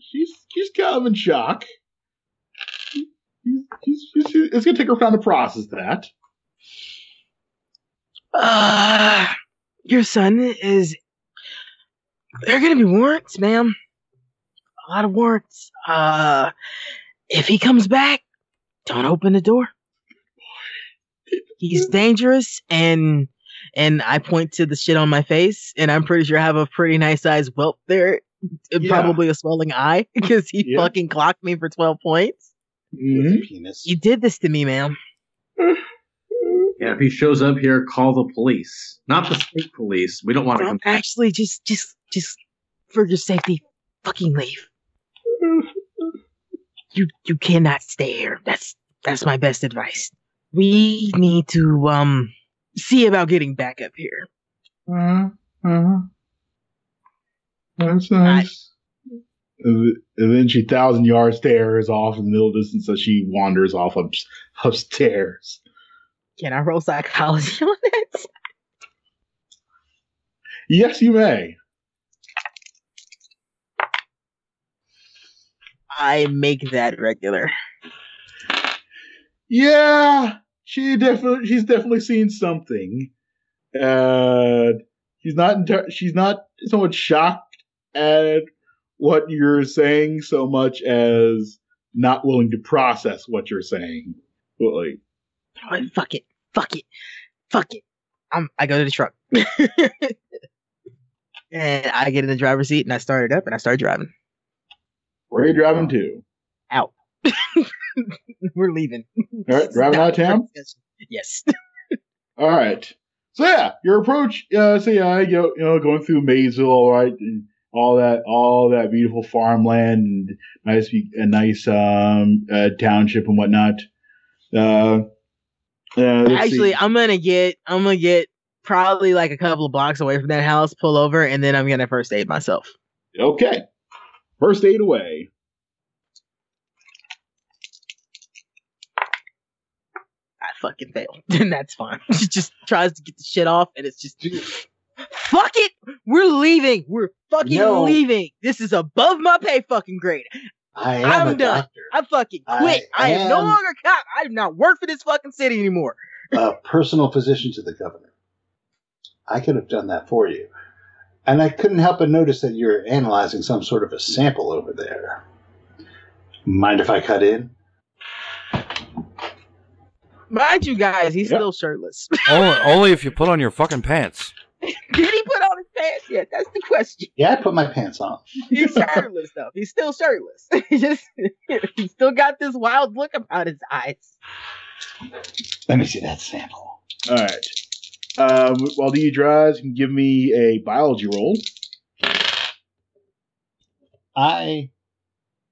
she's she's kind of in shock. She's, she's, she's, it's going to take her time to process that. Uh, your son is... There are going to be warrants, ma'am. A lot of warrants. Uh, if he comes back, don't open the door. He's dangerous, and and I point to the shit on my face, and I'm pretty sure I have a pretty nice-sized welt there. Yeah. Probably a swelling eye, because he yeah. fucking clocked me for twelve points. Mm-hmm. Penis. You did this to me, ma'am. Yeah, if he shows up here, call the police. Not the state police. We don't want well, to come. Actually, just, just, just for your safety, fucking leave. You, you cannot stay here. That's, that's my best advice. We need to um see about getting back up here. Uh huh. That's nice. I, And then she thousand yard stares off in the middle distance as she wanders off up, upstairs. Can I roll psychology on it? Yes, you may. I make that regular. Yeah, she definitely she's definitely seen something. Uh, she's not inter- she's not so much shocked at what you're saying so much as not willing to process what you're saying. Like, oh, fuck it. Fuck it. Fuck it. I'm, I go to the truck. And I get in the driver's seat and I start it up and I start driving. Where are you driving to? Out. We're leaving. All right, driving out of town? Yes. All right. So yeah, your approach, uh, so yeah, you know, going through Maysville, all right, and All that, all that beautiful farmland, and nice, a nice um, uh, township and whatnot. Uh, uh, Actually, see. I'm gonna get, I'm gonna get probably like a couple of blocks away from that house, pull over, and then I'm going to first aid myself. Okay. First aid away. I fucking failed. And that's fine. She just tries to get the shit off, and it's just... Fuck it! We're leaving! We're fucking no. leaving! This is above my pay fucking grade. I am I'm a done. Doctor. I fucking quit. I, I am, am no longer a cop. I do not work for this fucking city anymore. A personal physician to the governor. I could have done that for you. And I couldn't help but notice that you're analyzing some sort of a sample over there. Mind if I cut in? Mind you guys, he's yep. still shirtless. only, only if you put on your fucking pants. Did he put on his pants yet? That's the question. Yeah, I put my pants on. He's shirtless, though. He's still shirtless. He just he's still got this wild look about his eyes. Let me see that sample. All right. Um, while D drives, you can give me a biology roll. I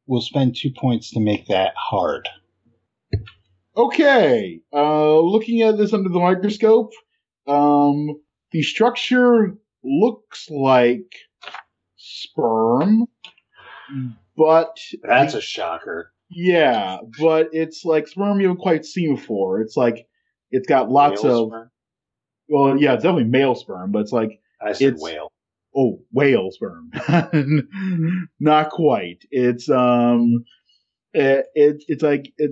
will spend two points to make that hard. Okay. Uh, looking at this under the microscope, um... the structure looks like sperm, but... That's a shocker. Yeah, but it's like sperm you haven't quite seen before. It's like, it's got lots male of... Sperm? Well, yeah, it's definitely male sperm, but it's like... I said it's, whale. Oh, whale sperm. Not quite. It's, um... It, it, it's like... It,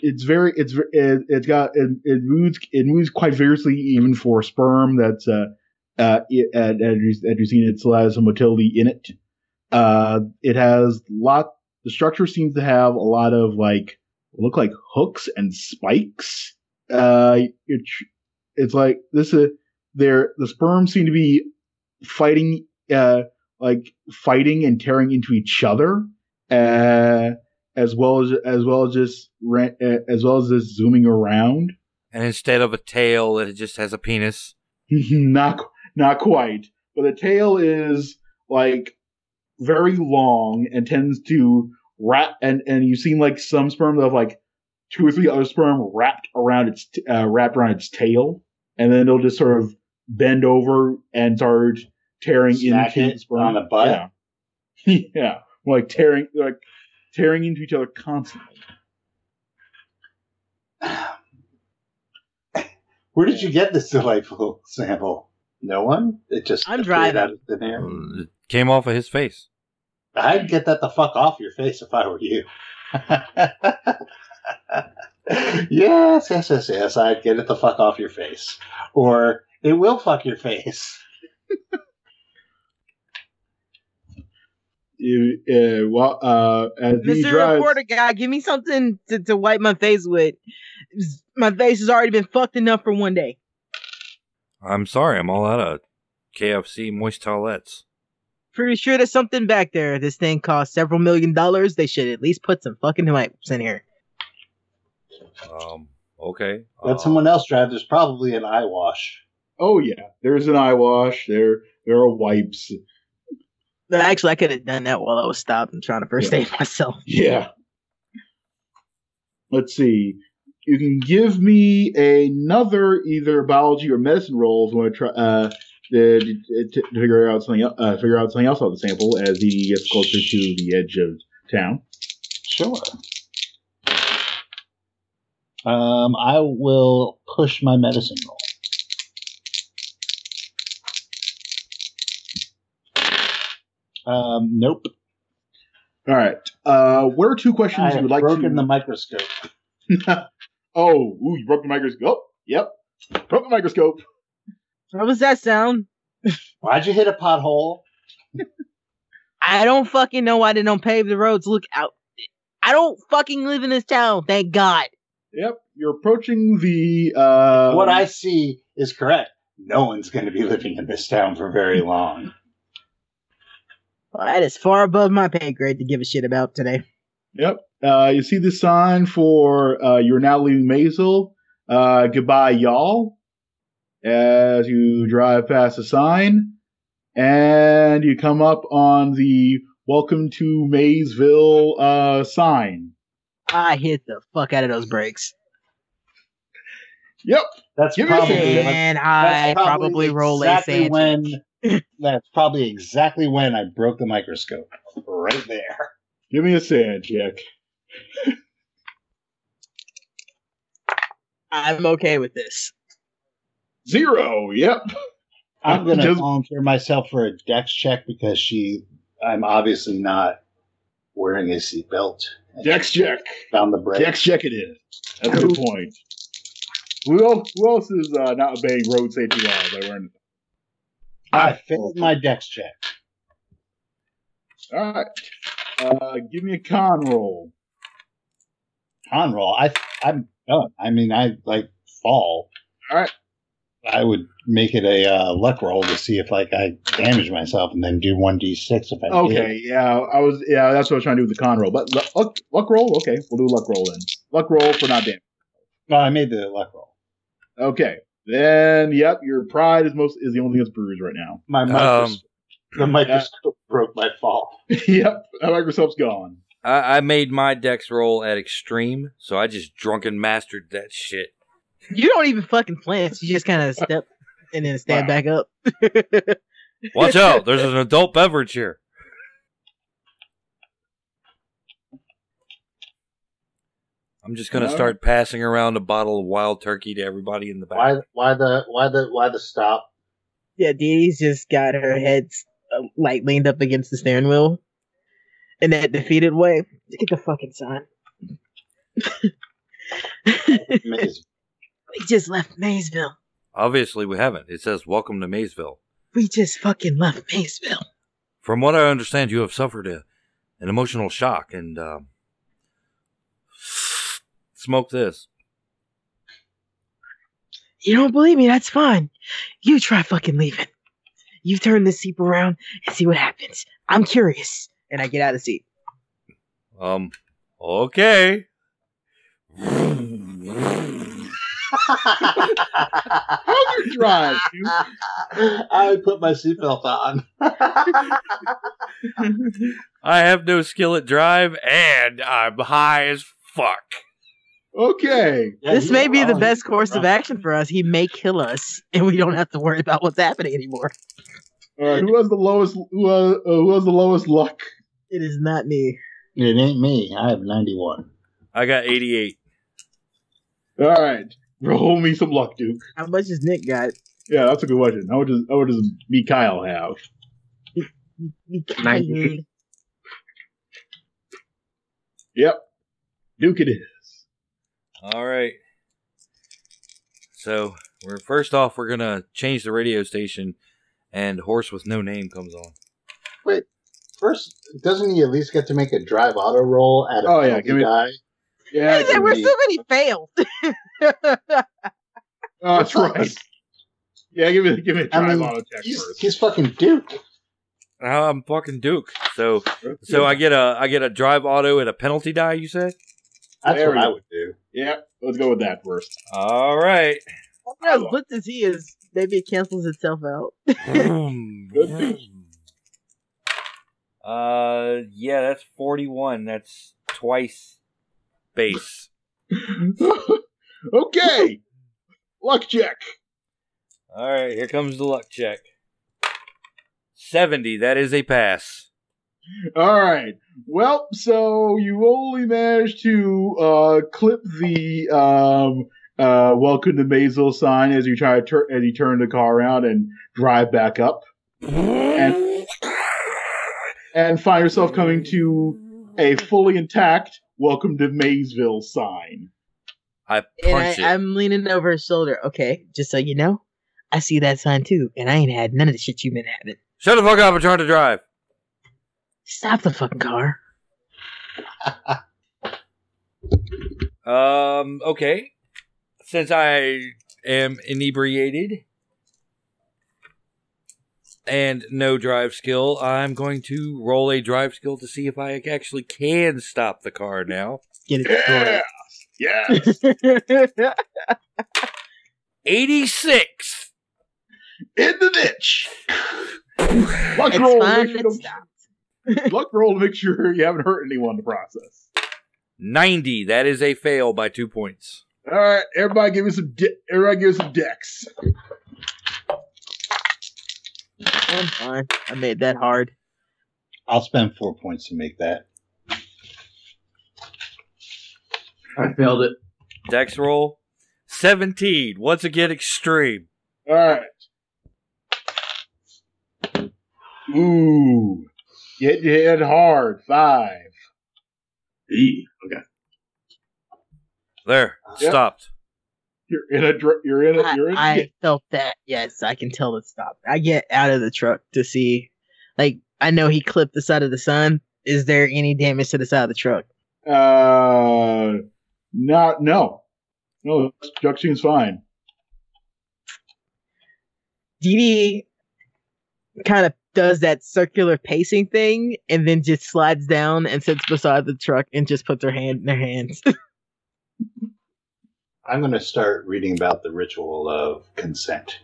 It's very, it's, it, it's got, it, it moves, it moves quite vigorously even for sperm that's, uh, uh, it, as, as you've seen, it still has some motility in it. Uh, it has lot, the structure seems to have a lot of like, look like hooks and spikes. Uh, it, it's like, this is, they're, the sperm seem to be fighting, uh, like fighting and tearing into each other. Uh, As well as as well as just as well as just zooming around, and instead of a tail, it just has a penis. not not quite, but the tail is like very long and tends to wrap. And, and you've seen like some sperm that have like two or three other sperm wrapped around its uh, wrapped around its tail, and then it'll just sort of bend over and start tearing Snack into it sperm on the butt. Yeah, yeah, like tearing like. tearing into each other constantly. Where did you get this delightful sample? No one? It just I'm driving. Out of thin air. It came off of his face. I'd get that the fuck off your face if I were you. yes, yes, yes, yes. I'd get it the fuck off your face. Or it will fuck your face. You, uh, well, uh, as Mister Drives, Reporter Guy, give me something to, to wipe my face with. My face has already been fucked enough for one day. I'm sorry, I'm all out of K F C moist towelettes. Pretty sure there's something back there. This thing costs several million dollars. They should at least put some fucking wipes in here. Um, okay. Let um, someone else drive. There's probably an eye wash. Oh, yeah. There's an eye wash. There, there are wipes. Actually, I could have done that while I was stopped and trying to first yeah. aid myself. Yeah. Let's see. You can give me another either biology or medicine roll if you want to try uh, to, to figure out something uh, figure out something else on the sample as he gets closer to the edge of town. Sure. Um, I will push my medicine roll. Um, nope. All right. Uh, what are two questions I you would like to... I have broken the microscope. oh, ooh, you broke the microscope. Yep. Broke the microscope. What was that sound? Why'd you hit a pothole? I don't fucking know why they don't pave the roads. Look out. I don't fucking live in this town. Thank God. Yep. You're approaching the... Uh... What I see is correct. No one's going to be living in this town for very long. Well, that is far above my pay grade to give a shit about today. Yep. Uh, you see the sign for uh, you're now leaving Maysville. Uh, goodbye, y'all. As you drive past the sign. And you come up on the welcome to Maysville uh, sign. I hit the fuck out of those brakes. Yep. That's You're probably and I probably, probably roll exactly a when. That's probably exactly when I broke the microscope. Right there. Give me a sand check. I'm okay with this. Zero. Yep. I'm going to volunteer myself for a dex check because she. I'm obviously not wearing a seatbelt. Dex check. Found the break. Dex check it is. That's the point. Who else, who else is uh, not obeying road safety laws? I learned. I failed my dex check. All right. Uh, give me a con roll. Con roll? I, I'm done. I mean, I, like, fall. All right. I would make it a uh, luck roll to see if, like, I damage myself and then do one d six if I okay, did. Okay, yeah. I was, yeah, that's what I was trying to do with the con roll. But luck, luck roll? Okay, we'll do luck roll then. Luck roll for not damage. No, I made the luck roll. Okay. Then, yep, your pride is most is the only thing that's bruised right now. My microscope, um, the microscope yeah. broke my fall. Yep, my microscope's gone. I, I made my dex roll at extreme, so I just drunken mastered that shit. You don't even fucking flinch. You just kind of step and then stand wow. back up. Watch out! There's an adult beverage here. I'm just gonna no. start passing around a bottle of wild turkey to everybody in the back. Why? Why the? Why the? Why the stop? Yeah, Dee's just got her head uh, like leaned up against the steering wheel, in that defeated way. Get the fucking sign. Amazing. We just left Maysville. Obviously, we haven't. It says "Welcome to Maysville." We just fucking left Maysville. From what I understand, you have suffered a, an emotional shock and. Uh, Smoke this. You don't believe me? That's fine. You try fucking leaving. You turn this seat around and see what happens. I'm curious. And I get out of the seat. Um, okay. How's your drive, dude? I put my seatbelt on. I have no skill at drive and I'm high as fuck. Okay. Yeah, this may be the best course of action for us. He may kill us, and we don't have to worry about what's happening anymore. All right. Who has the lowest? Who has, uh, who has the lowest luck? It is not me. It ain't me. I have ninety-one. I got eighty-eight. All right. Roll me some luck, Duke. How much does Nick got? Yeah, that's a good question. How much does How much does Mikhail have? Mikhail. Yep. Duke it is. All right. So, we're first off, we're going to change the radio station, and Horse with No Name comes on. Wait, first, doesn't he at least get to make a drive auto roll at a oh, yeah, give me guy? Yeah, there were so many failed. Oh, that's right. Yeah, give me, give me a drive I mean, auto check he's, first. He's fucking Duke. I'm fucking Duke. So, so I get a I get a drive auto and a penalty die, you said? That's there what I would do. Yeah, let's go with that first. All right. As good as he is, maybe it cancels itself out. Good. Uh, yeah, that's forty-one. That's twice base. Okay. Luck check. All right, here comes the luck check. seventy. That is a pass. All right. Well, so you only managed to uh, clip the um, uh, "Welcome to Maysville" sign as you try to tur- as you turn the car around and drive back up, and, and find yourself coming to a fully intact "Welcome to Maysville" sign. I punch I, it. I'm leaning over his shoulder. Okay, just so you know, I see that sign too, and I ain't had none of the shit you've been having. Shut the fuck up! I'm trying to drive. Stop the fucking car. um. Okay. Since I am inebriated and no drive skill, I'm going to roll a drive skill to see if I actually can stop the car now. Get it. Yes. Yes. eighty-six. In the ditch. Luck it's roll. Fine, it's luck roll to make sure you haven't hurt anyone in the process. ninety. That is a fail by two points. All right, everybody, give me some. De- everybody, give me some decks. I'm fine. I made that hard. I'll spend four points to make that. I failed it. Dex roll seventeen. Once again, extreme. All right. Ooh, get your head hard. Five. E. Okay. There. Yep. Stopped. You're in a. Dr- you're in a. You're in a I, I felt that. Yes, I can tell it stopped. I get out of the truck to see. Like I know he clipped the side of the sun. Is there any damage to the side of the truck? Uh, not no, no. The truck seems fine. D D kind of does that circular pacing thing and then just slides down and sits beside the truck and just puts her hand in her hands. I'm going to start reading about the ritual of consent.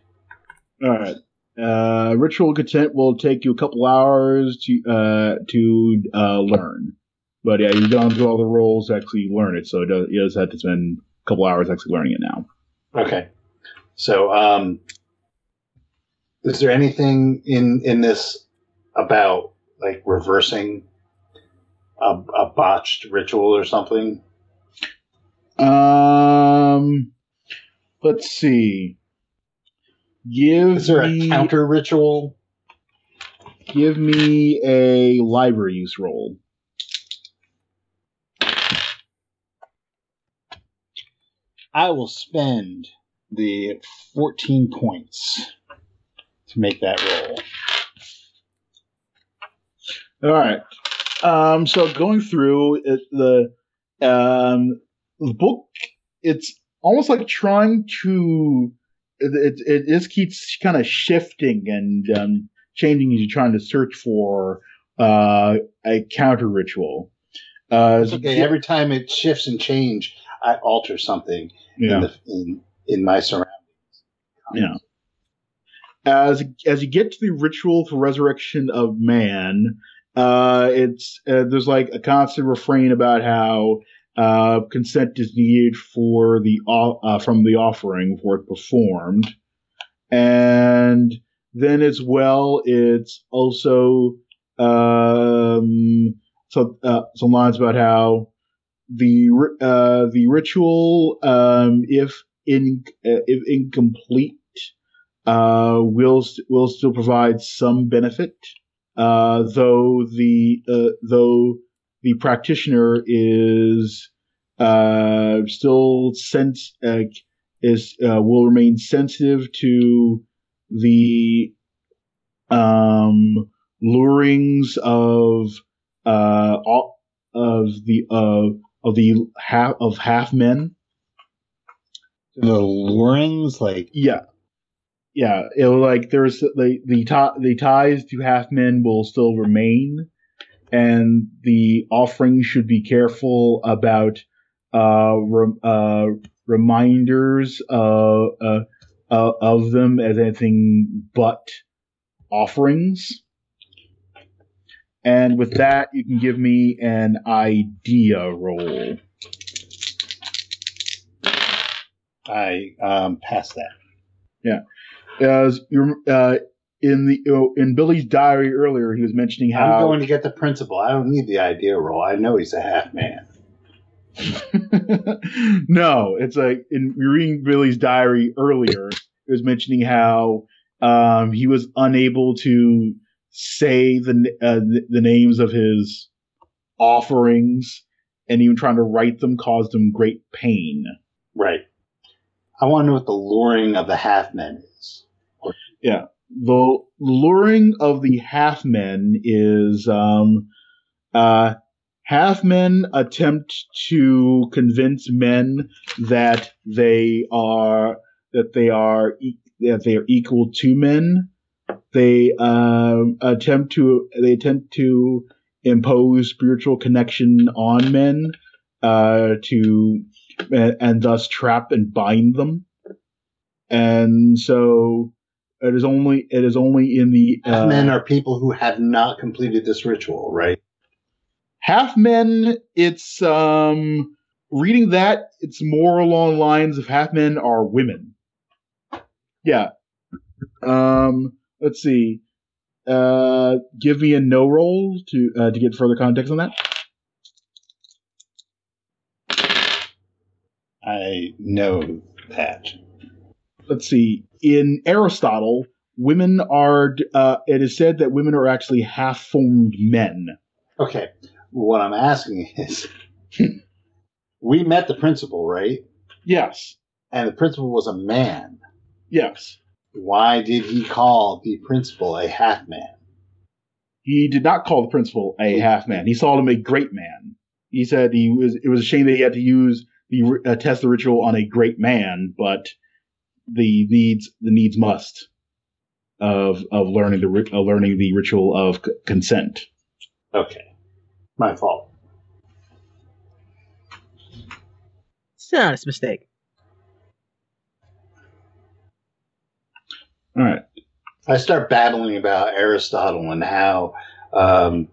All right. Uh, ritual consent will take you a couple hours to uh, to uh, learn. But yeah, you've gone through all the roles to actually learn it, so it does, it does have to spend a couple hours actually learning it now. Okay. So, um, is there anything in, in this about, like, reversing a, a botched ritual or something? Um, let's see. Give Is there me, a counter ritual? Give me a library use roll. I will spend the fourteen points to make that roll. All right. Um, so going through it, the um, the book, it's almost like trying to. It it, it keeps kind of shifting and um, changing as you're trying to search for uh, a counter ritual. Uh, it's okay. Every time it shifts and change, I alter something yeah. in, the, in in my surroundings. Yeah. As as you get to the ritual for resurrection of man, uh, it's uh, there's like a constant refrain about how uh, consent is needed for the uh, from the offering before it performed, and then as well, it's also um, so, uh, some lines about how the uh, the ritual, um, if in uh, if incomplete. Uh, will will still provide some benefit, uh, though the uh, though the practitioner is uh, still sense uh, is uh, will remain sensitive to the um, lurings of uh, all, of the uh, of the half of half men. The lurings, like yeah. Yeah, it was like there's the the, t- the ties to half men will still remain, and the offering should be careful about uh, re- uh, reminders uh, uh, uh, of them as anything but offerings. And with that, you can give me an idea roll. I um, pass that. Yeah. As you're, uh, in the uh, in Billy's diary earlier, he was mentioning how I'm going to get the principal. I don't need the idea roll. I know he's a half man. No, it's like in reading Billy's diary earlier, it was mentioning how um, he was unable to say the uh, the names of his offerings, and even trying to write them caused him great pain. Right. I want to know what the luring of the half men is. Yeah. The luring of the half men is um, uh, half men attempt to convince men that they are that they are e- that they are equal to men. They uh, attempt to they attempt to impose spiritual connection on men uh, to. And, and thus trap and bind them, and so it is only it is only in the uh, half men are people who have not completed this ritual, right? Half men, it's um reading that, it's more along lines of half men are women. Yeah. Um, let's see. Uh, give me a no roll to uh, to get further context on that. I know that. Let's see. In Aristotle, women are. Uh, it is said that women are actually half-formed men. Okay. What I'm asking is, we met the principal, right? Yes. And the principal was a man. Yes. Why did he call the principal a half man? He did not call the principal a half man. He called him a great man. He said he was. It was a shame that he had to use the uh, test the ritual on a great man, but the needs the needs must of of learning the uh, learning the ritual of c- consent. Okay, my fault. It's not a mistake. All right. I start babbling about Aristotle and how um,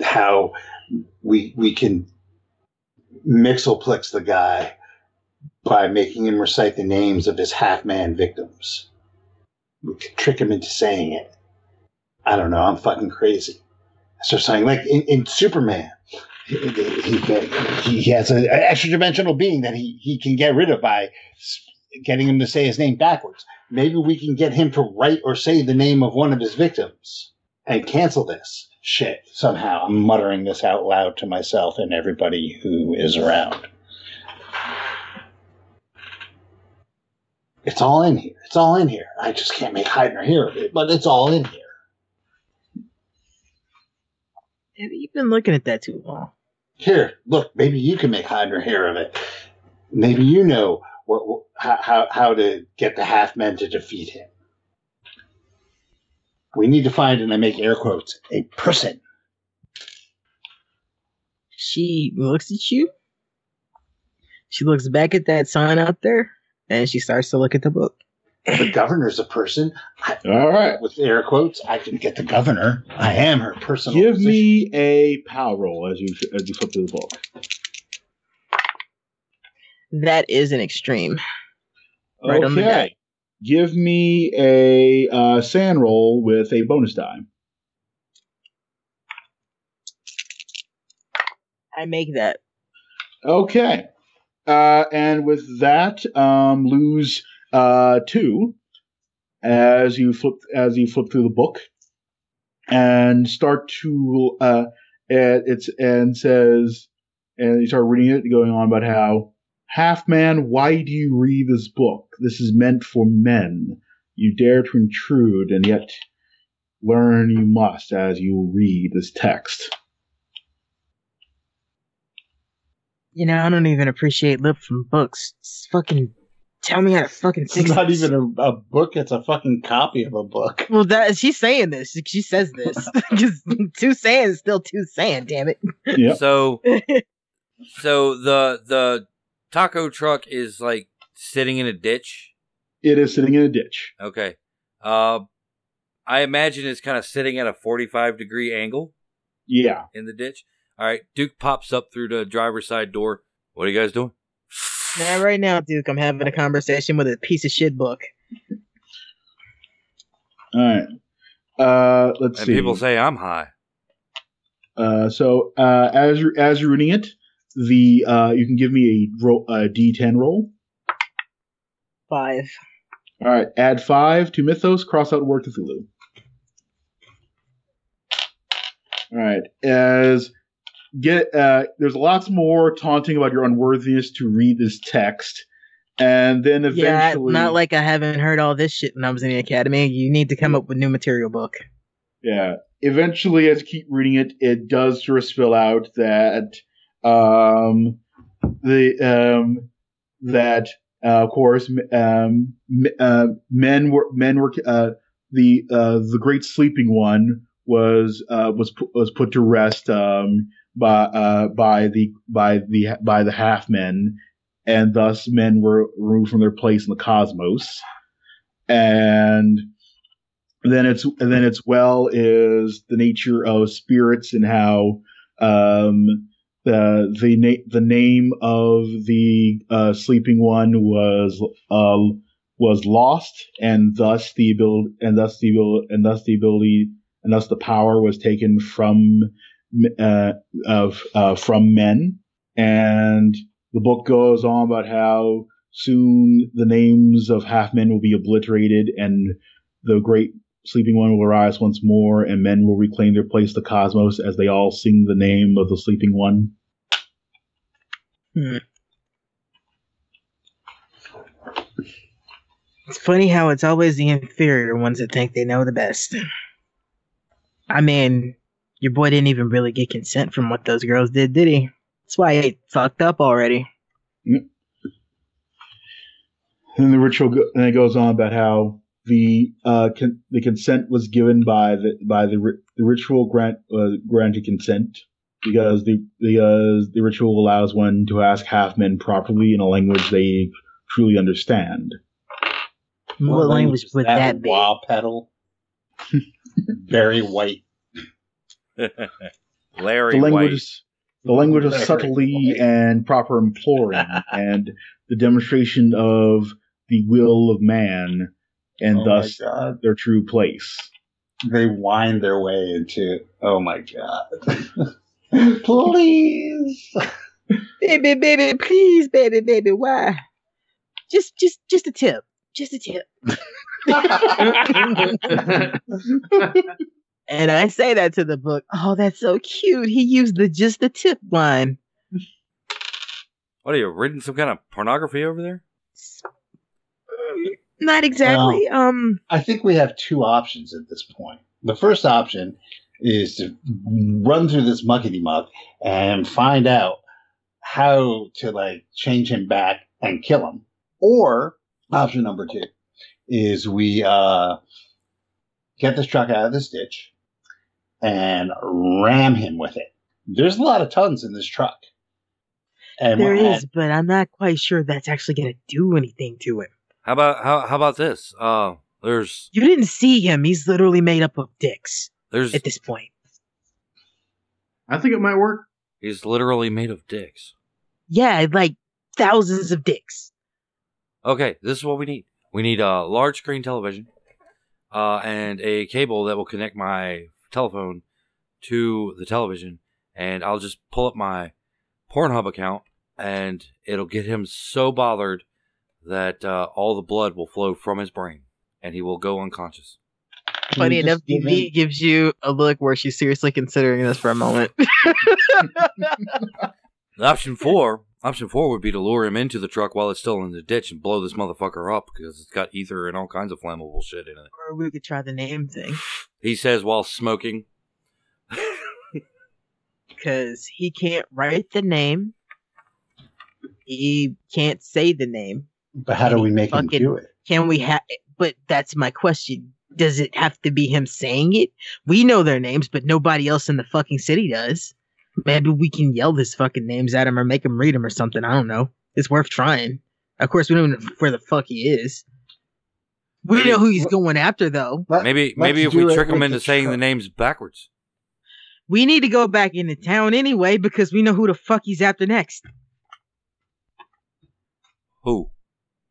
how we we can mixoplex the guy by making him recite the names of his half-man victims. We can trick him into saying it. I don't know. I'm fucking crazy. I start saying, like, in, in Superman, he, he, he has an extra-dimensional being that he, he can get rid of by getting him to say his name backwards. Maybe we can get him to write or say the name of one of his victims and cancel this shit somehow. I'm muttering this out loud to myself and everybody who is around. It's all in here. It's all in here. I just can't make Heidner hear of it, but it's all in here. You've been looking at that too long. Here, look, maybe you can make Heidner hear of it. Maybe you know What, how how to get the half men to defeat him. We need to find, and I make air quotes, a person. She looks at you. She looks back at that sign out there, and she starts to look at the book. The governor's a person. I, All right. With air quotes, I can get the governor. I am her personal. Give position. me a power roll as you as you flip through the book. That is an extreme. Right okay. On the die. Give me a uh, sand roll with a bonus die. I make that. Okay. Uh, and with that, um, lose uh, two as you flip as you flip through the book and start to uh, it's and says and you start reading it, going on about how. Half man, why do you read this book? This is meant for men. You dare to intrude, and yet learn you must as you read this text. You know, I don't even appreciate lip from books. It's fucking tell me how to fucking fix it. It's not this. even a, a book, it's a fucking copy of a book. Well, that she's saying this. She says this. Because two saying is still two saying, damn it. Yep. So, so the the taco truck is like sitting in a ditch. It is sitting in a ditch. Okay. Uh, I imagine it's kind of sitting at a forty-five degree angle. Yeah. In the ditch. All right. Duke pops up through the driver's side door. What are you guys doing? Now, right now, Duke, I'm having a conversation with a piece of shit book. All right. Uh, let's and see. And people say I'm high. Uh, so uh, as you're, as you're reading it, The uh, you can give me a, ro- a D ten roll. Five. All right, add five to Mythos. Cross out Word Cthulhu. All right, as get uh, there's lots more taunting about your unworthiness to read this text, and then eventually, yeah, not like I haven't heard all this shit when I was in the academy. You need to come up with new material, book. Yeah, eventually, as you keep reading it, it does sort of spill out that. Um, the um, that uh, of course um, m- uh, men were men were uh, the uh, the great sleeping one was uh, was pu- was put to rest um, by uh, by the by the by the half men, and thus men were removed from their place in the cosmos, and then it's and then it's well is the nature of spirits and how. Um, Uh, the na- the name of the uh, sleeping one was uh, was lost, and thus the abil- and thus the abil- and thus the ability and thus the power was taken from uh, of uh, from men. And the book goes on about how soon the names of half men will be obliterated, and the great sleeping one will arise once more, and men will reclaim their place in the cosmos as they all sing the name of the sleeping one. Hmm. It's funny how it's always the inferior ones that think they know the best. I mean, your boy didn't even really get consent from what those girls did, did he? That's why he fucked up already. Mm. And the ritual, go- and it goes on about how The uh con- the consent was given by the by the, ri- the ritual grant uh, granted consent because the because the ritual allows one to ask half men properly in a language they truly understand. What, what language, language would that, that be? Wow, pedal. Barry White. Larry the White. Is, the language of subtlety White. And proper imploring and the demonstration of the will of man. And oh thus, their true place. They wind their way into. Oh my god! Please, baby, baby, please, baby, baby, why? Just, just, just a tip. Just a tip. And I say that to the book. Oh, that's so cute. He used the "just a tip" line. What are you reading? Some kind of pornography over there? Not exactly. Um, um, I think we have two options at this point. The first option is to run through this muckety-muck and find out how to like change him back and kill him. Or option number two is we uh, get this truck out of this ditch and ram him with it. There's a lot of tons in this truck. And there is, at- but I'm not quite sure that's actually going to do anything to him. How about how how about this? Uh, there's you didn't see him. He's literally made up of dicks. There's at this point. I think it might work. He's literally made of dicks. Yeah, like thousands of dicks. Okay, this is what we need. We need a large screen television, uh, and a cable that will connect my telephone to the television, and I'll just pull up my Pornhub account, and it'll get him so bothered that uh, all the blood will flow from his brain, and he will go unconscious. Funny enough, D D gives you a look where she's seriously considering this for a moment. option four, option four would be to lure him into the truck while it's still in the ditch and blow this motherfucker up because it's got ether and all kinds of flammable shit in it. Or we could try the name thing. He says while smoking. Because he can't write the name. He can't say the name. But how do we make him do it? Can we have? But that's my question. Does it have to be him saying it? We know their names, but nobody else in the fucking city does. Maybe we can yell this fucking names at him or make him read them or something. I don't know. It's worth trying. Of course, we don't know where the fuck he is. We maybe, know who he's going after, though. Maybe, maybe if we trick him into saying the names backwards. We need to go back into town anyway because we know who the fuck he's after next. Who?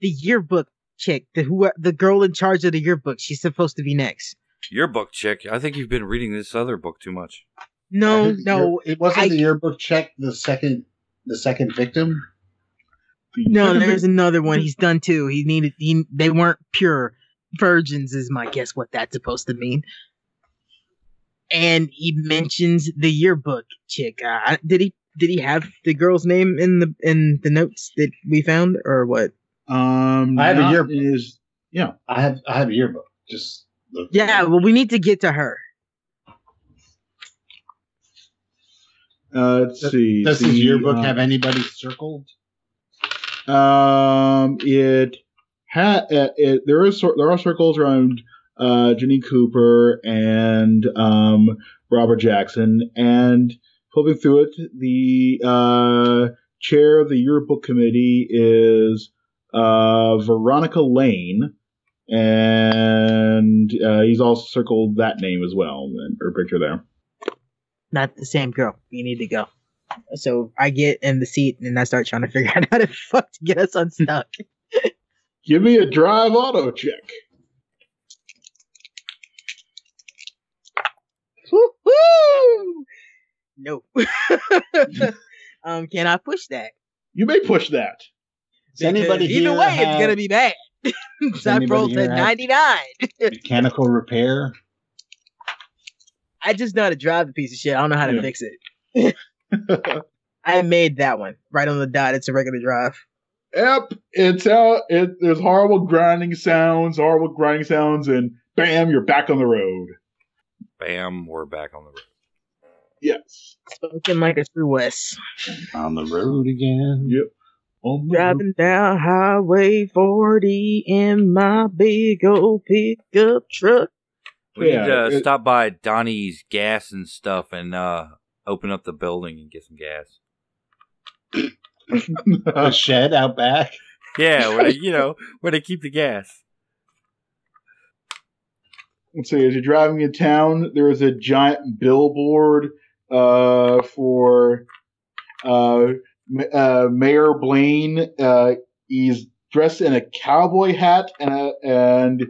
The yearbook chick, the who, the girl in charge of the yearbook. She's supposed to be next. Yearbook chick? I think you've been reading this other book too much. No, no, it wasn't I, the yearbook chick. The second, the second victim. No, there's another one. He's done too. He needed. He, they weren't pure virgins, is my guess. What that's supposed to mean. And he mentions the yearbook chick. Uh, did he? Did he have the girl's name in the in the notes that we found, or what? Um, I have a yearbook. Is, yeah, I have I have a yearbook. Just look yeah. Well, we need to get to her. Uh, let's does, see. Does the yearbook uh, have anybody circled? Um, it had uh, it. There is there are circles around uh, Jenny Cooper and um, Barbara Jackson, and flipping through it, the uh, chair of the yearbook committee is. Uh, Veronica Lane, and uh, he's also circled that name as well in her picture there. Not the same girl. You need to go. So I get in the seat and I start trying to figure out how to fuck to get us unstuck. Give me a drive auto check. Woo-hoo! No. um, can I push that? You may push that. Does anybody either here way, have... it's going to be bad. So I rolled a ninety-nine. Mechanical repair? I just know how to drive a piece of shit. I don't know how to yeah. fix it. I made that one right on the dot. It's a regular drive. Yep. It's out. It, there's horrible grinding sounds, horrible grinding sounds, and bam, you're back on the road. Bam, we're back on the road. Yes. Spoken like a through West. On the road again. Yep. Driving road. Down Highway forty in my big old pickup truck. We yeah, need to it, stop by Donnie's Gas and stuff and uh, open up the building and get some gas. The shed out back? Yeah, where they, you know, where they keep the gas. Let's see, as you're driving in town, there is a giant billboard uh, for uh, uh, Mayor Blaine. Uh, he's dressed in a cowboy hat and uh, and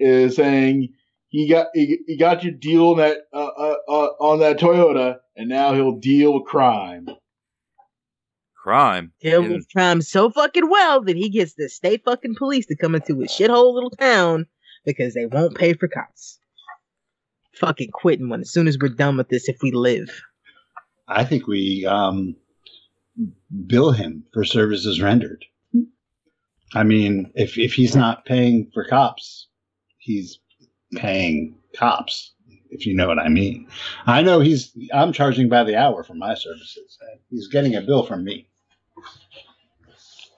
is saying, he got he, he got you deal on that, uh, uh, uh, on that Toyota, and now he'll deal with crime. Crime? Deal with crime so fucking well that he gets the state fucking police to come into his shithole little town. Because they won't pay for cops. Fucking quitting one as soon as we're done with this, if we live. I think we um, bill him for services rendered. I mean, if, if he's not paying for cops, he's paying cops, if you know what I mean. I know he's, I'm charging by the hour for my services. He's getting a bill from me.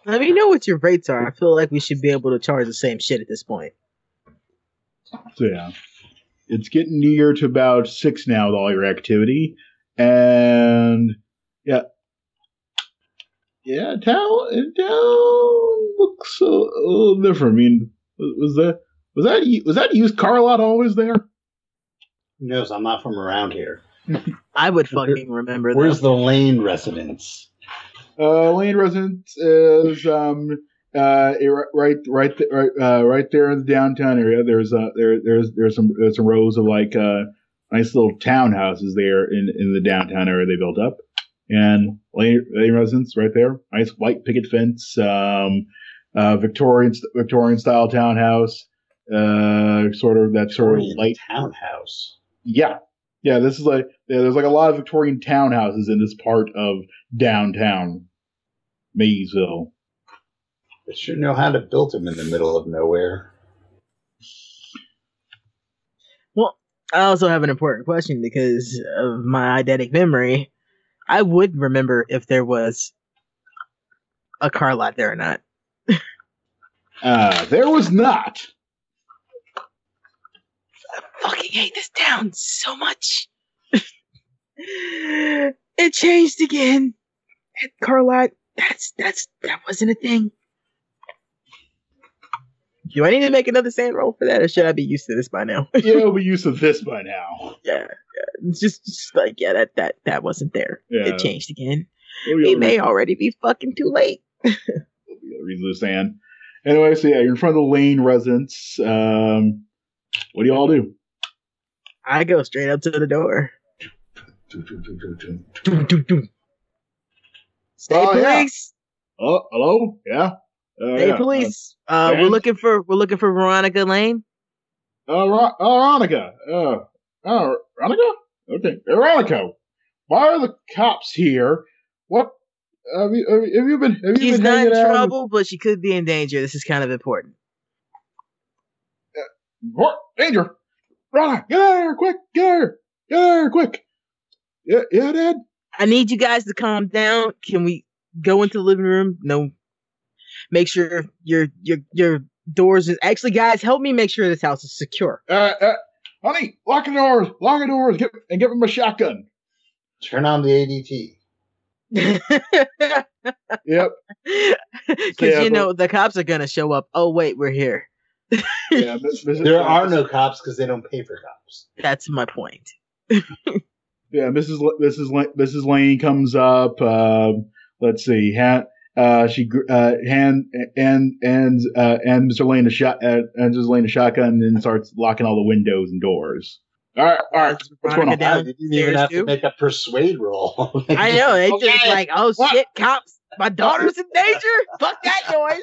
I mean, you know what your rates are. I feel like we should be able to charge the same shit at this point. So yeah, it's getting near to about six now with all your activity, and yeah, yeah, town, town looks a, a little different. I mean, was that was that was that used car lot always there? No, so I'm not from around here. I would fucking remember. Where's that. The Lane residence? Uh, Lane residence is um. Uh, it, right, right, right, uh, right there in the downtown area. There's uh, there, there's, there's some, there's some rows of like uh, nice little townhouses there in, in the downtown area they built up, and Lane, Lane residence right there. Nice white picket fence, um, uh, Victorian, Victorian style townhouse, uh, sort of that sort Victorian of light townhouse. Yeah, yeah. This is like yeah, there's like a lot of Victorian townhouses in this part of downtown Maysville. They should know how to build them in the middle of nowhere. Well, I also have an important question because of my eidetic memory. I would remember if there was a car lot there or not. uh, there was not. I fucking hate this town so much. It changed again. That car lot, that's, that's, that wasn't a thing. Do I need to make another sand roll for that, or should I be used to this by now? Yeah, we're used to this by now. Yeah, yeah. It's just, just like, yeah, that that, that wasn't there. Yeah. It changed again. It may reason. already be fucking too late. We'll be able to read the sand. Anyway, so yeah, you're in front of the Lane residence. Um, what do y'all do? I go straight up to the door. Stay oh, police. Yeah. Oh, hello? Yeah? Uh, hey, yeah. police. Uh, we're looking for we're looking for Veronica Lane. Uh, Ro- oh, Veronica. Uh, oh, Veronica. Okay, Veronica. Why are the cops here? What have you, have you been? Have you She's been not in trouble, with... but she could be in danger. This is kind of important. Uh, danger, Veronica. Get out of here quick. Get out of here. Get out of here quick. Yeah, yeah, Dad. I need you guys to calm down. Can we go into the living room? No. Make sure your your your doors is actually, guys, help me make sure this house is secure. Uh, uh honey, lock the doors, lock the doors, get, and give him a shotgun. Turn on the A D T. Yep. Because yeah, you know but, the cops are gonna show up. Oh wait, we're here. Yeah, but, but there are no cops because they don't pay for cops. That's my point. yeah, Missus L- Missus L- Missus Lane comes up. Um, let's see, ha- uh, she uh, hand and and uh, and Mister Lane a shot uh, and Missus Lane a shotgun, and then starts locking all the windows and doors. All right, all right. What's going on? Down you didn't even have too? to make a persuade roll. I know. It's okay. Just like, oh what? Shit, cops! My daughter's in danger. Fuck that noise.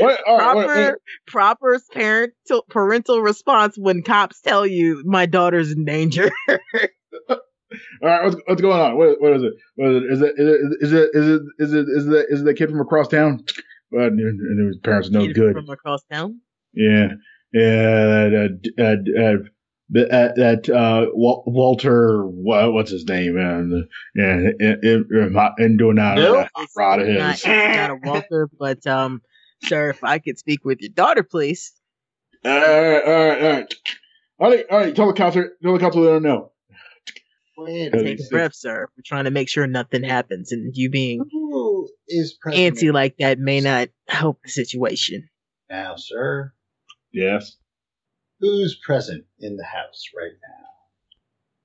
what? All right, proper, what? proper parental parental response when cops tell you my daughter's in danger. All right, what's what's going on? What what is it? What is it? Is it is it is it is it is it is that kid from across town? Well, his parents are no good. From across town. Yeah, yeah. That uh, uh, uh, uh, that uh, Walter, what, what's his name? And yeah, and doing that. Rod of his. Not, not a Walter, but um, sir, if I could speak with your daughter, please. All right, all right, all right, all right. All right, tell the cops, tell the cops, they don't know. Wait, take a breath, sir. We're trying to make sure nothing happens, and you being is anti like that may not help the situation. Now, sir. Yes. Who's present in the house right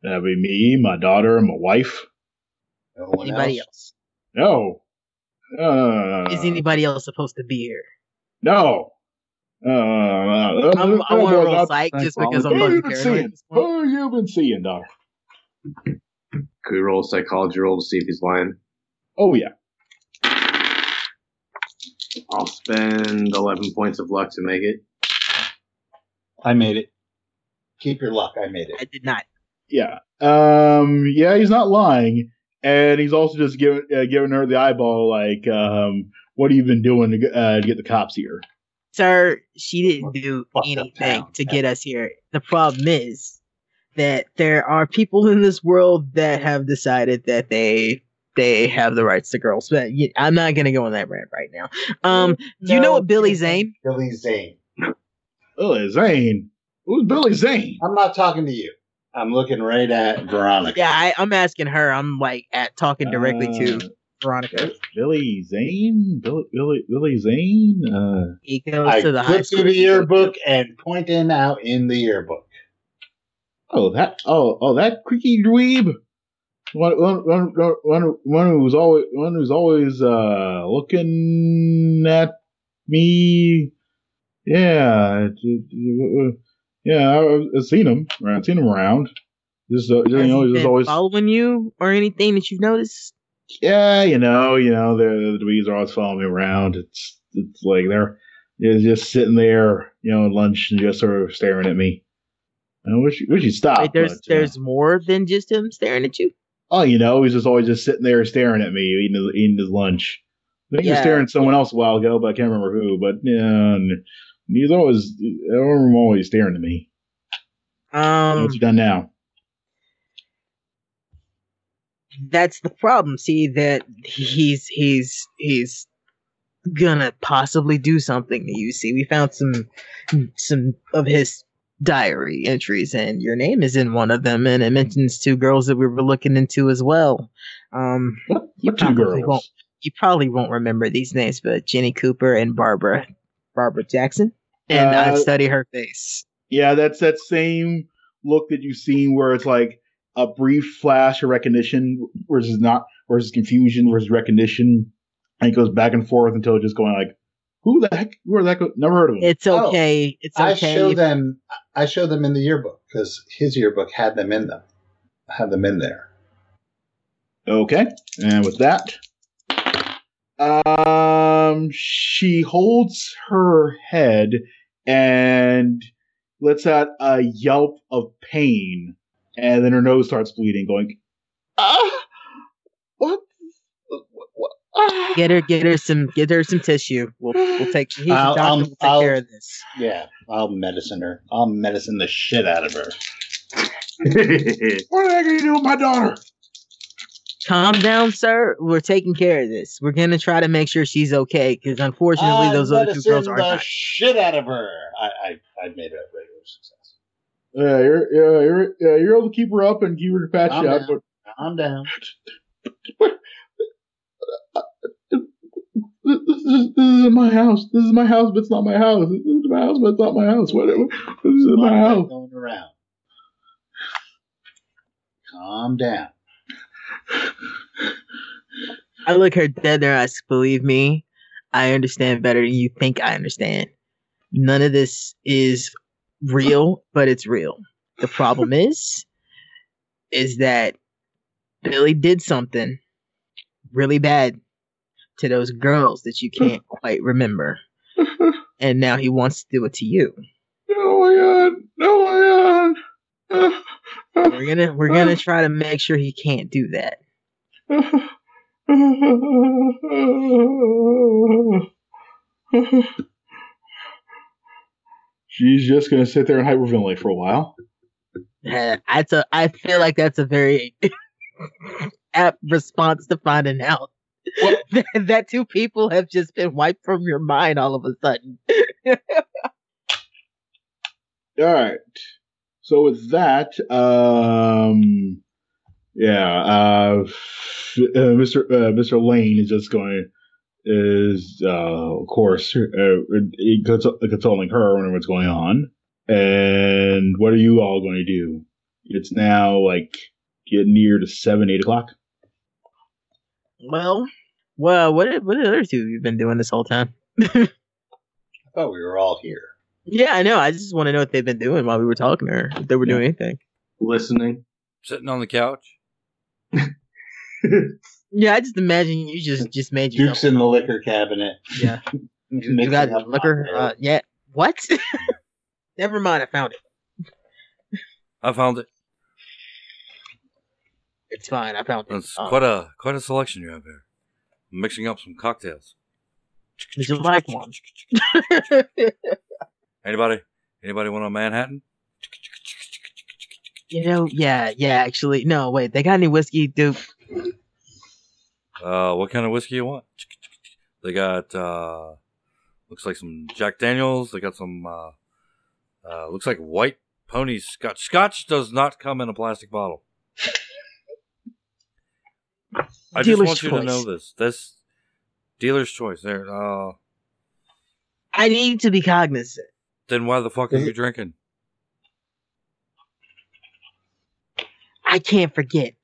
now? That'd be me, my daughter, and my wife. No one Anybody else? else? No. Uh, Is anybody else supposed to be here? No. Uh, uh, I'm, I want to roll psych just because I'm fucking paranoid. Who you been seeing, Doc? Could we roll a psychology roll to see if he's lying? Oh, yeah. I'll spend eleven points of luck to make it. I made it. Keep your luck. I made it. I did not. Yeah. Um. Yeah, he's not lying. And he's also just giving uh, giving her the eyeball, like, um, what have you been doing to, uh, to get the cops here? Sir, she didn't do anything to get us here. The problem is that there are people in this world that have decided that they they have the rights to girls. But I'm not going to go on that rant right now. Um, no, do you know what Billy Zane? Billy Zane. Billy Zane? Who's Billy Zane? I'm not talking to you. I'm looking right at Veronica. Yeah, I, I'm asking her. I'm like at talking directly uh, to Veronica. Billy Zane, Billy, Billy, Billy Zane. Uh, he goes I to the high school. Look through the yearbook and pointing out in the yearbook. Oh, that oh oh that creaky dweeb. One one one one one who's always one who's always uh, looking at me. Yeah. Yeah, I've seen him. I've seen him around. Just, uh, you know, just always following you or anything that you've noticed. Yeah, you know, you know, the dweebs are always following me around. It's it's like they're, they're just sitting there, you know, at lunch and just sort of staring at me. I wish wish he'd stop. Wait, there's but, there's yeah. more than just him staring at you. Oh, you know, he's just always just sitting there staring at me, eating his, eating his lunch. I think yeah. he was staring at someone else a while ago, but I can't remember who. But yeah. And, He's always, I remember him always staring at me. Um, What's he done now? That's the problem. See that he's he's he's gonna possibly do something to you. See, we found some some of his diary entries, and your name is in one of them, and it mentions two girls that we were looking into as well. Um, what, what two girls? Won't, you probably won't remember these names, but Jenny Cooper and Barbara. Barbara Jackson, and uh, I study her face. Yeah, that's that same look that you've seen, where it's like a brief flash of recognition versus not versus confusion versus recognition, and it goes back and forth until it's just going like, "Who the heck? Who are that? Go-? Never heard of him." It's okay. Oh, it's okay. I show them. I show them in the yearbook because his yearbook had them in them. I had them in there. Okay, and with that. Um, she holds her head and lets out a yelp of pain, and then her nose starts bleeding, going, ah, what? what, what ah. Get her, get her some, get her some tissue. We'll, we'll take, he's I'll, a doctor, I'll, we'll take I'll, care of this. Yeah, I'll medicine her. I'll medicine the shit out of her. What the heck are you doing with my daughter? Calm down, sir. We're taking care of this. We're going to try to make sure she's okay, because unfortunately I those other two girls are not. I the shit out of her. I, I, I made a regular success. Yeah, you're, yeah, you're, yeah, you're able to keep her up and keep her to patch you up. Calm down. This, this, this is my house. This is my house, but it's not my house. This is my house, but it's not my house. What? This is my house. Going around. Calm down. I look her dead in her eyes. Believe me, I understand better than you think I understand. None of this is real, but it's real. The problem is, is that Billy did something really bad to those girls that you can't quite remember. And now he wants to do it to you. Oh my God! Oh my God! We're gonna we're gonna try to make sure he can't do that. She's just gonna sit there and hyperventilate for a while. Yeah, I t- I feel like that's a very apt response to finding out that, that two people have just been wiped from your mind all of a sudden. All right. So with that, um, yeah, uh, uh, Mister Uh, Mister Lane is just going is uh, of course uh, consoling her on what's going on. And what are you all going to do? It's now like getting near to seven, eight o'clock. Well, well, what did, what did the other two of you been doing this whole time? I thought we were all here. Yeah, I know. I just want to know what they've been doing while we were talking to her. If they were yeah. doing anything. Listening. Sitting on the couch. Yeah, I just imagine you just, just made yourself. Duke's in the liquor cabinet. Yeah. You got liquor? Uh, yeah. What? Never mind, I found it. I found it. It's fine, I found it. It's um, quite a quite a selection you have here. I'm mixing up some cocktails. Would you like one? Anybody? Anybody want a Manhattan? You know, yeah, yeah, actually. No, wait, they got any whiskey, Duke? Uh, what kind of whiskey you want? They got, uh, looks like some Jack Daniels. They got some, uh, uh looks like White Pony Scotch. Scotch does not come in a plastic bottle. I dealer's just want you choice. To know this. This dealer's choice. There, uh... I need to be cognizant. Then why the fuck are you drinking? I can't forget.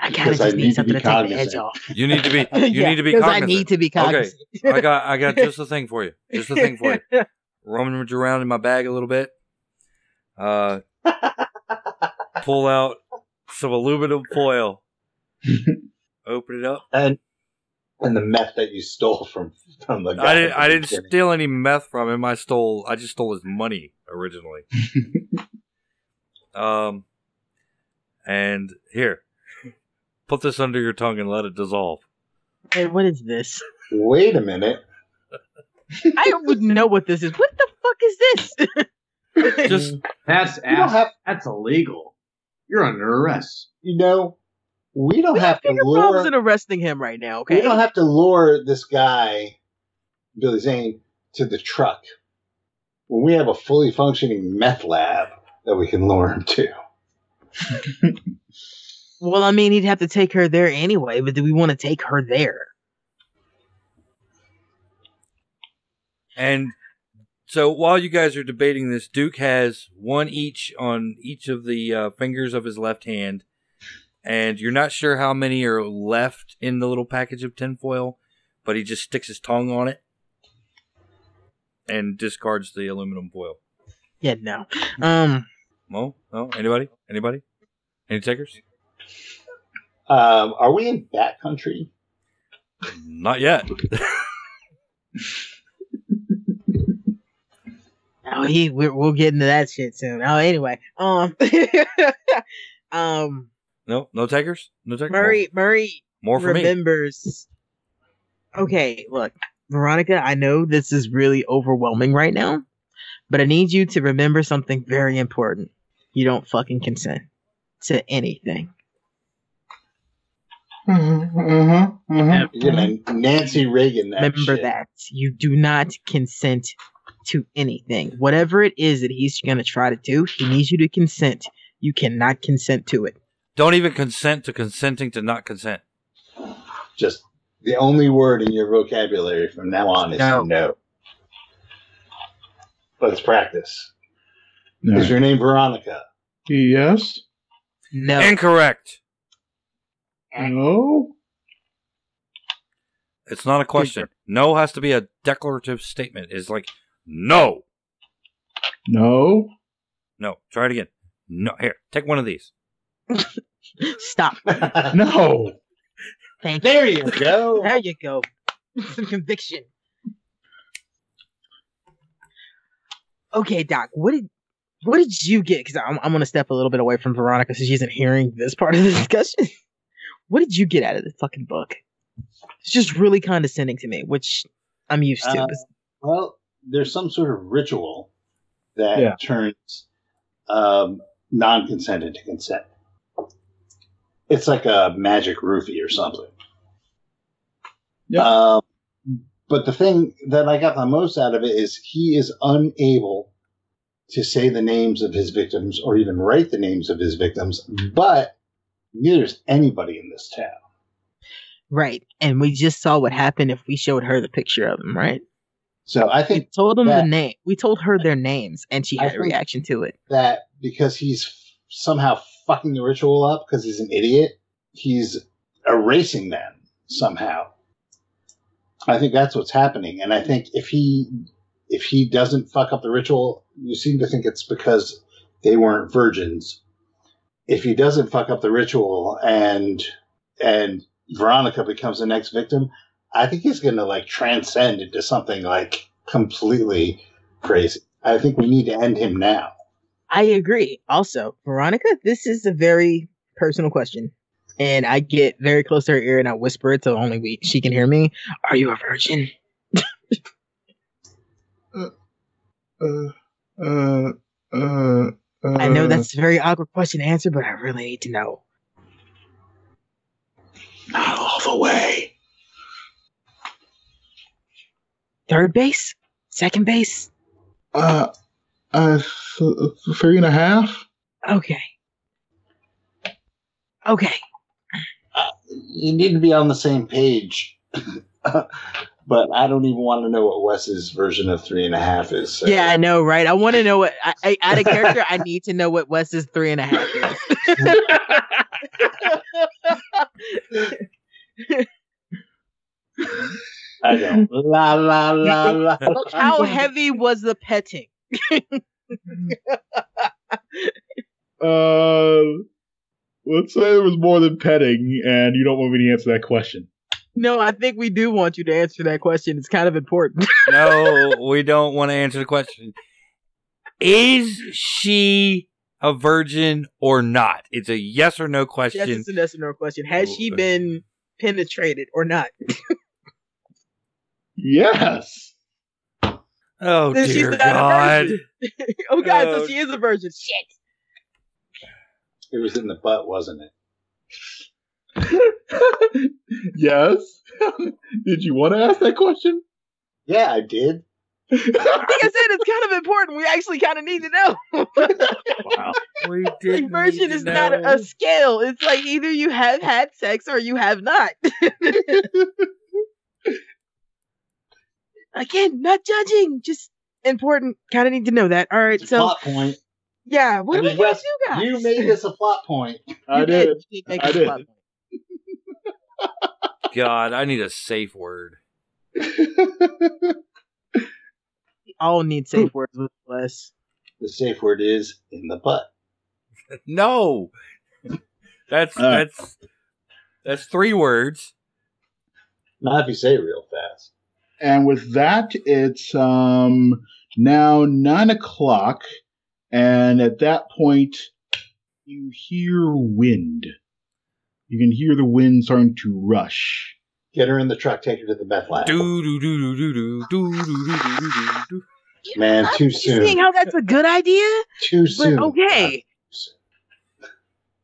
I kind of just need, need something to, to take the edge off. You need to be. You yeah, need to be cognizant. I need to be cognizant. Okay, I got. I got just the thing for you. Just the thing for you. Rummage around in my bag a little bit. Uh, pull out some aluminum foil. Open it up and. And the meth that you stole from, from the guy. I didn't, I didn't steal any meth from him. I stole. I just stole his money originally. um, and here, put this under your tongue and let it dissolve. Hey, what is this? Wait a minute. I wouldn't know what this is. What the fuck is this? Just that's have, that's illegal. You're under arrest. You know. We don't we have, have to lure... problems in arresting him right now, okay? We don't have to lure this guy, Billy Zane, to the truck. When we have a fully functioning meth lab that we can lure him to. Well, I mean, he'd have to take her there anyway, but do we want to take her there? And so while you guys are debating this, Duke has one each on each of the uh, fingers of his left hand. And you're not sure how many are left in the little package of tinfoil, but he just sticks his tongue on it and discards the aluminum foil. Yeah, no. Um. No? No? Anybody? Anybody? Any takers? Um, are we in bat country? Not yet. Oh, he, we're, we'll get into that shit soon. Oh, anyway. Um. um. No, no takers? No takers? Murray, more. Murray more for remembers. Me. Okay, look, Veronica, I know this is really overwhelming right now, but I need you to remember something very important. You don't fucking consent to anything. Mm-hmm, mm-hmm, mm-hmm. You're gonna Nancy Reagan that remember shit. That. You do not consent to anything. Whatever it is that he's going to try to do, he needs you to consent. You cannot consent to it. Don't even consent to consenting to not consent. Just the only word in your vocabulary from now on is no. no. Let's practice. No. Is your name Veronica? Yes. No. Incorrect. No? It's not a question. No has to be a declarative statement. It's like, no. No. No. Try it again. No. Here, take one of these. Stop. No. Thank you. There you go. There you go. Some conviction. Okay, Doc. What did what did you get? Because I'm I'm gonna step a little bit away from Veronica so she isn't hearing this part of the discussion. What did you get out of this fucking book? It's just really condescending to me, which I'm used to. Uh, well, there's some sort of ritual that yeah. turns um, non-consent into consent. It's like a magic roofie or something. Yeah. Um, but the thing that I got the most out of it is he is unable to say the names of his victims or even write the names of his victims, but neither is anybody in this town. Right. And we just saw what happened if we showed her the picture of him, right? So I think we told them the name. We told her their names and she had a reaction to it. That because he's f- somehow fucking the ritual up because he's an idiot, he's erasing them somehow. I think that's what's happening. And I think if he if he doesn't fuck up the ritual, you seem to think it's because they weren't virgins. If he doesn't fuck up the ritual and and Veronica becomes the next victim, I think he's going to like transcend into something like completely crazy. I think we need to end him now. I agree. Also, Veronica, this is a very personal question, and I get very close to her ear and I whisper it so only we she can hear me. Are you a virgin? uh, uh, uh, uh, uh, I know that's a very awkward question to answer, but I really need to know. Not all the way. Third base? Second base? Uh, uh, th- three and a half? Okay. Okay. Uh, you need to be on the same page. But I don't even want to know what Wes's version of three and a half is. So. Yeah, I know, right? I want to know what, I, I, out of character, I need to know what Wes's three and a half is. I know. La la la la. How heavy was the petting? uh, let's say it was more than petting, and you don't want me to answer that question. No, I think we do want you to answer that question. It's kind of important. No, we don't want to answer the question. Is she a virgin or not? It's a yes or no question. Yes, it's a yes or no question. Has she been penetrated or not? Yes. Oh, then dear God. Oh, God, oh. So she is a virgin. Shit. It was in the butt, wasn't it? Yes. Did you want to ask that question? Yeah, I did. Like I said, it's kind of important. We actually kind of need to know. Wow. We did. Immersion is know. Not a scale. It's like either you have had sex or you have not. Again, not judging, just important. Kind of need to know that. All right, it's so plot point. Yeah, what do we do, guys? You made this a plot point. I did. did. I, I did. Plot point. God, I need a safe word. All need safe words with us. The safe word is in the butt. No, that's uh, that's that's three words. Not if you say it real fast. And with that, it's um, now nine o'clock, and at that point, you hear wind. You can hear the wind starting to rush. Get her in the truck. Take her to the meth lab. Do do do do do do do do do do do. Man, too soon. I'm seeing how that's a good idea. Too soon. But okay.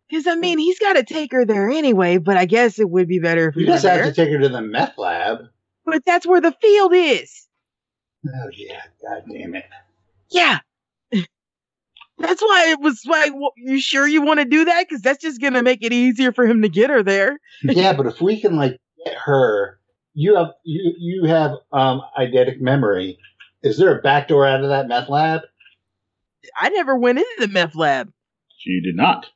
Because I mean, he's got to take her there anyway. But I guess it would be better if we just have to take her to the meth lab. But that's where the field is. Oh yeah! God damn it! Yeah. That's why it was like, well, you sure you want to do that? Because that's just gonna make it easier for him to get her there. Yeah, but if we can like. Her, you have you you have um eidetic memory. Is there a back door out of that meth lab? I never went into the meth lab. She did not.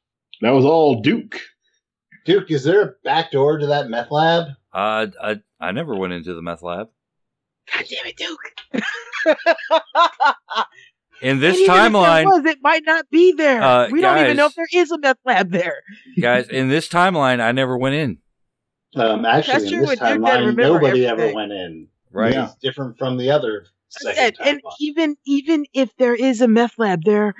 That was all Duke. Duke, is there a back door to that meth lab? Uh, I I never went into the meth lab. God damn it, Duke! In this and timeline, if it, was, it might not be there. Uh, we guys, don't even know if there is a meth lab there. Guys, in this timeline, I never went in. Um, actually, in this timeline, nobody everything. ever went in. Right, yeah. It's different from the other. Second and timeline. even even if there is a meth lab there,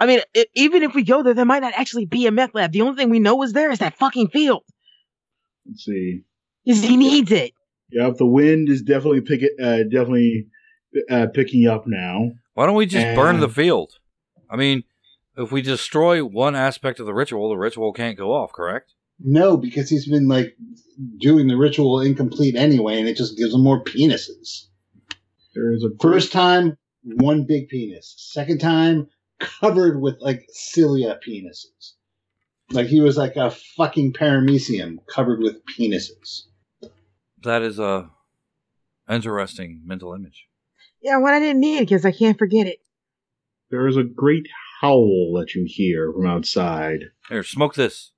I mean, it, even if we go there, there might not actually be a meth lab. The only thing we know is there is that fucking field. Let's see. Because he needs it. Yep, the wind is definitely pick it, uh, definitely uh, picking up now. Why don't we just and... burn the field? I mean, if we destroy one aspect of the ritual, the ritual can't go off, correct? No, because he's been like doing the ritual incomplete anyway, and it just gives him more penises. There is a first time, one big penis. Second time, covered with like cilia penises. Like he was like a fucking paramecium covered with penises. That is a interesting mental image. Yeah, one I didn't need because I can't forget it. There is a great howl that you hear from outside. Here, smoke this.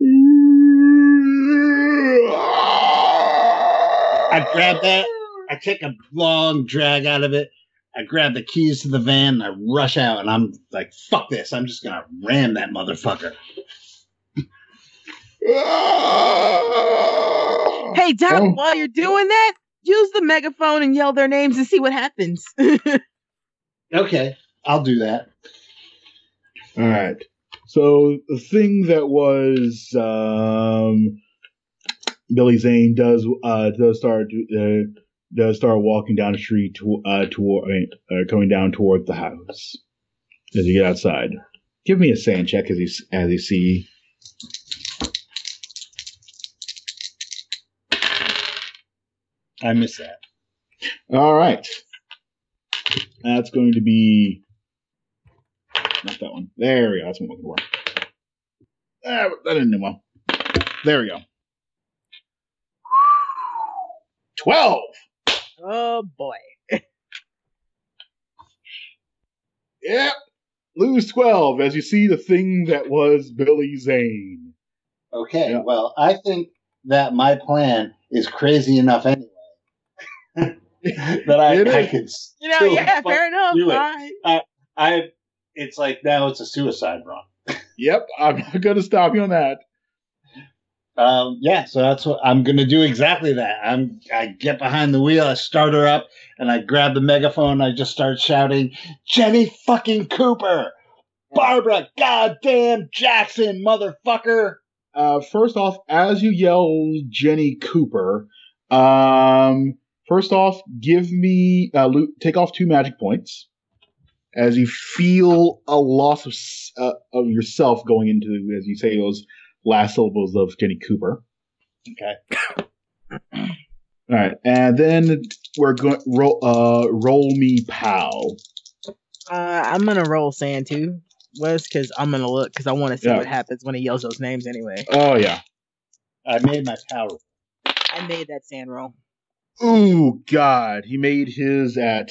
I grab that. I take a long drag out of it. I grab the keys to the van and I rush out. And I'm like, fuck this. I'm just going to ram that motherfucker. Hey, Doc, oh. while you're doing that, use the megaphone and yell their names and see what happens. Okay, I'll do that. All right. So the thing that was um, Billy Zane does uh, does start uh, does start walking down the street to, uh, toward I mean, uh, coming down toward the house as you get outside. Give me a sand check as you as you see. I miss that. All right. That's going to be... Not that one. There we go. That's what I'm looking for. Ah, that didn't do well. There we go. twelve! Oh, boy. Yep. Lose twelve as you see the thing that was Billy Zane. Okay, yep. Well, I think that my plan is crazy enough anyway. That I, I could, you know, yeah, fair enough. It. I, I, it's like now it's a suicide run. Yep, I'm not going to stop you on that. Um, yeah, so that's what I'm going to do. Exactly that. I'm. I get behind the wheel. I start her up, and I grab the megaphone. And I just start shouting, "Jenny fucking Cooper, Barbara goddamn Jackson, motherfucker!" Uh, first off, as you yell, Jenny Cooper. Um. First off, give me uh, loot, take off two magic points as you feel a loss of uh, of yourself going into, as you say, those last syllables of Jenny Cooper. Okay. All right, and then we're going roll. Uh, roll me, pal. Uh, I'm gonna roll sand too, Wes, because I'm gonna look because I want to see yeah. what happens when he yells those names anyway. Oh yeah, I made my pal roll. I made that sand roll. Ooh, God. He made his at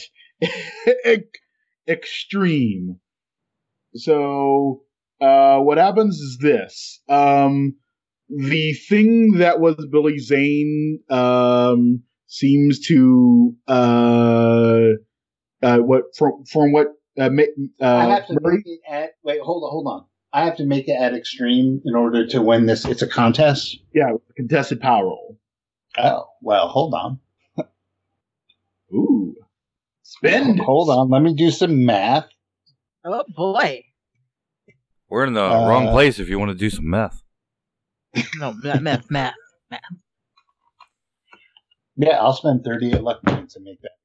extreme. So, uh, what happens is this. Um, the thing that was Billy Zane um, seems to, uh, uh, what from, from what... Uh, uh, I have to Murray? make it at... Wait, hold on, hold on. I have to make it at extreme in order to win this. It's a contest? Yeah, contested power roll. Oh, well, hold on. Ooh. Spend. Oh, hold on. Let me do some math. Oh, boy. We're in the uh, wrong place if you want to do some math. No, math, math, math, math. Yeah, I'll spend thirty-eight luck points to make that.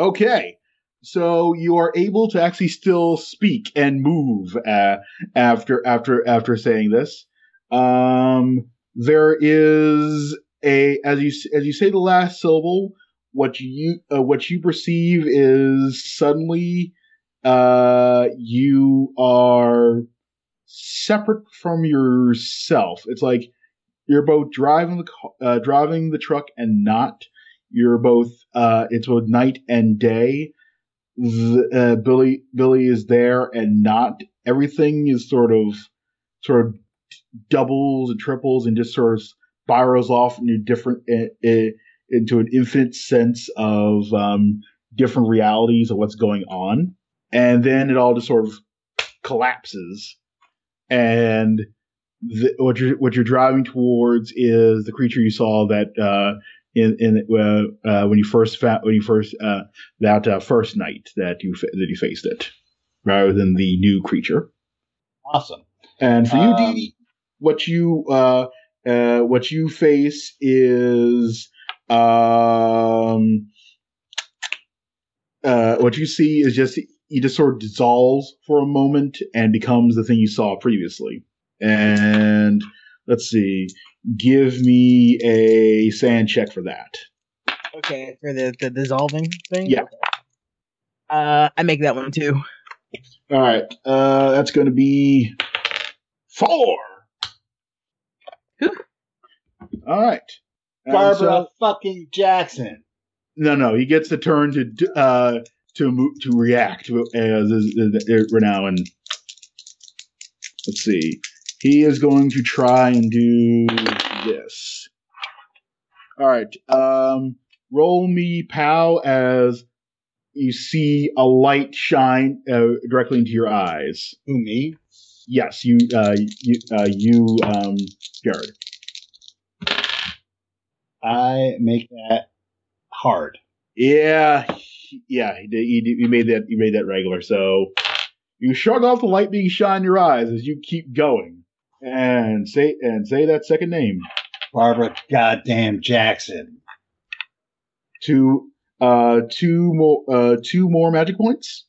Okay. So you are able to actually still speak and move uh, after after after saying this. Um, there is a as you as you say the last syllable. What you uh, what you perceive is suddenly uh, you are separate from yourself. It's like you're both driving the uh, driving the truck and not. You're both. Uh, it's both night and day. The, uh, Billy Billy is there and not. Everything is sort of sort of doubles and triples and just sort of spirals off into different into an infinite sense of um, different realities of what's going on, and then it all just sort of collapses. And the, what you're what you're driving towards is the creature you saw that uh, in in uh, uh, when you first fa- when you first uh, that uh, first night that you fa- that you faced it, rather than the new creature. Awesome. And for you, um, D D, what you uh, uh, what you face is um, uh, what you see is just he just sort of dissolves for a moment and becomes the thing you saw previously. And let's see, give me a sand check for that. Okay, for the, the dissolving thing. Yeah. Uh, I make that one too. All right, uh, that's going to be four. Whew. All right, Barbara so, fucking Jackson. No, no, he gets the turn to uh, to to react uh, right now, and let's see. He is going to try and do this. All right, um, roll me, pal, as you see a light shine uh, directly into your eyes. Who, me? Yes, you, uh, you, uh, you, um, Jared. I make that hard. Yeah, yeah, you made that, you made that regular. So you shut off the light being shine in your eyes as you keep going and say, and say that second name. Barbara goddamn Jackson. To Uh, two more, uh, two more magic points,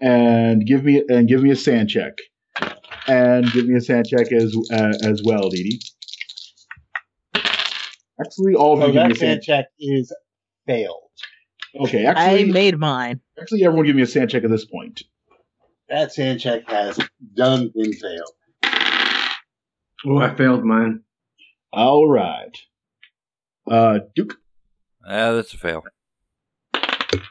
and give me and give me a sand check, and give me a sand check as uh, as well, Didi. Actually, all of so you give me a sand, sand check is failed. Okay, actually, I made mine. Actually, everyone give me a sand check at this point. That sand check has done been failed. Oh, I failed mine. All right, uh, Duke. Ah, uh, that's a fail. All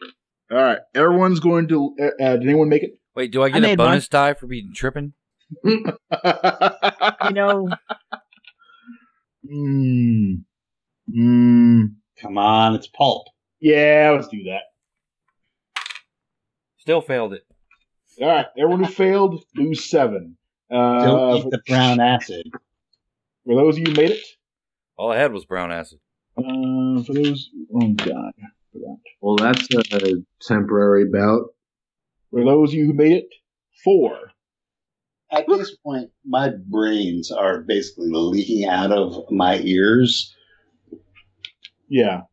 right, everyone's going to. Uh, uh, did anyone make it? Wait, do I get I a bonus one die for being tripping? you know. Mm. Mm. Come on, it's pulp. Yeah, let's do that. Still failed it. All right, everyone who failed lose seven. Uh, Don't eat the brown acid. Were those of you who made it? All I had was brown acid. Uh, for those, oh god, for that. Well, that's a temporary bout. For those of you who made it, four. At this point, my brains are basically leaking out of my ears. Yeah.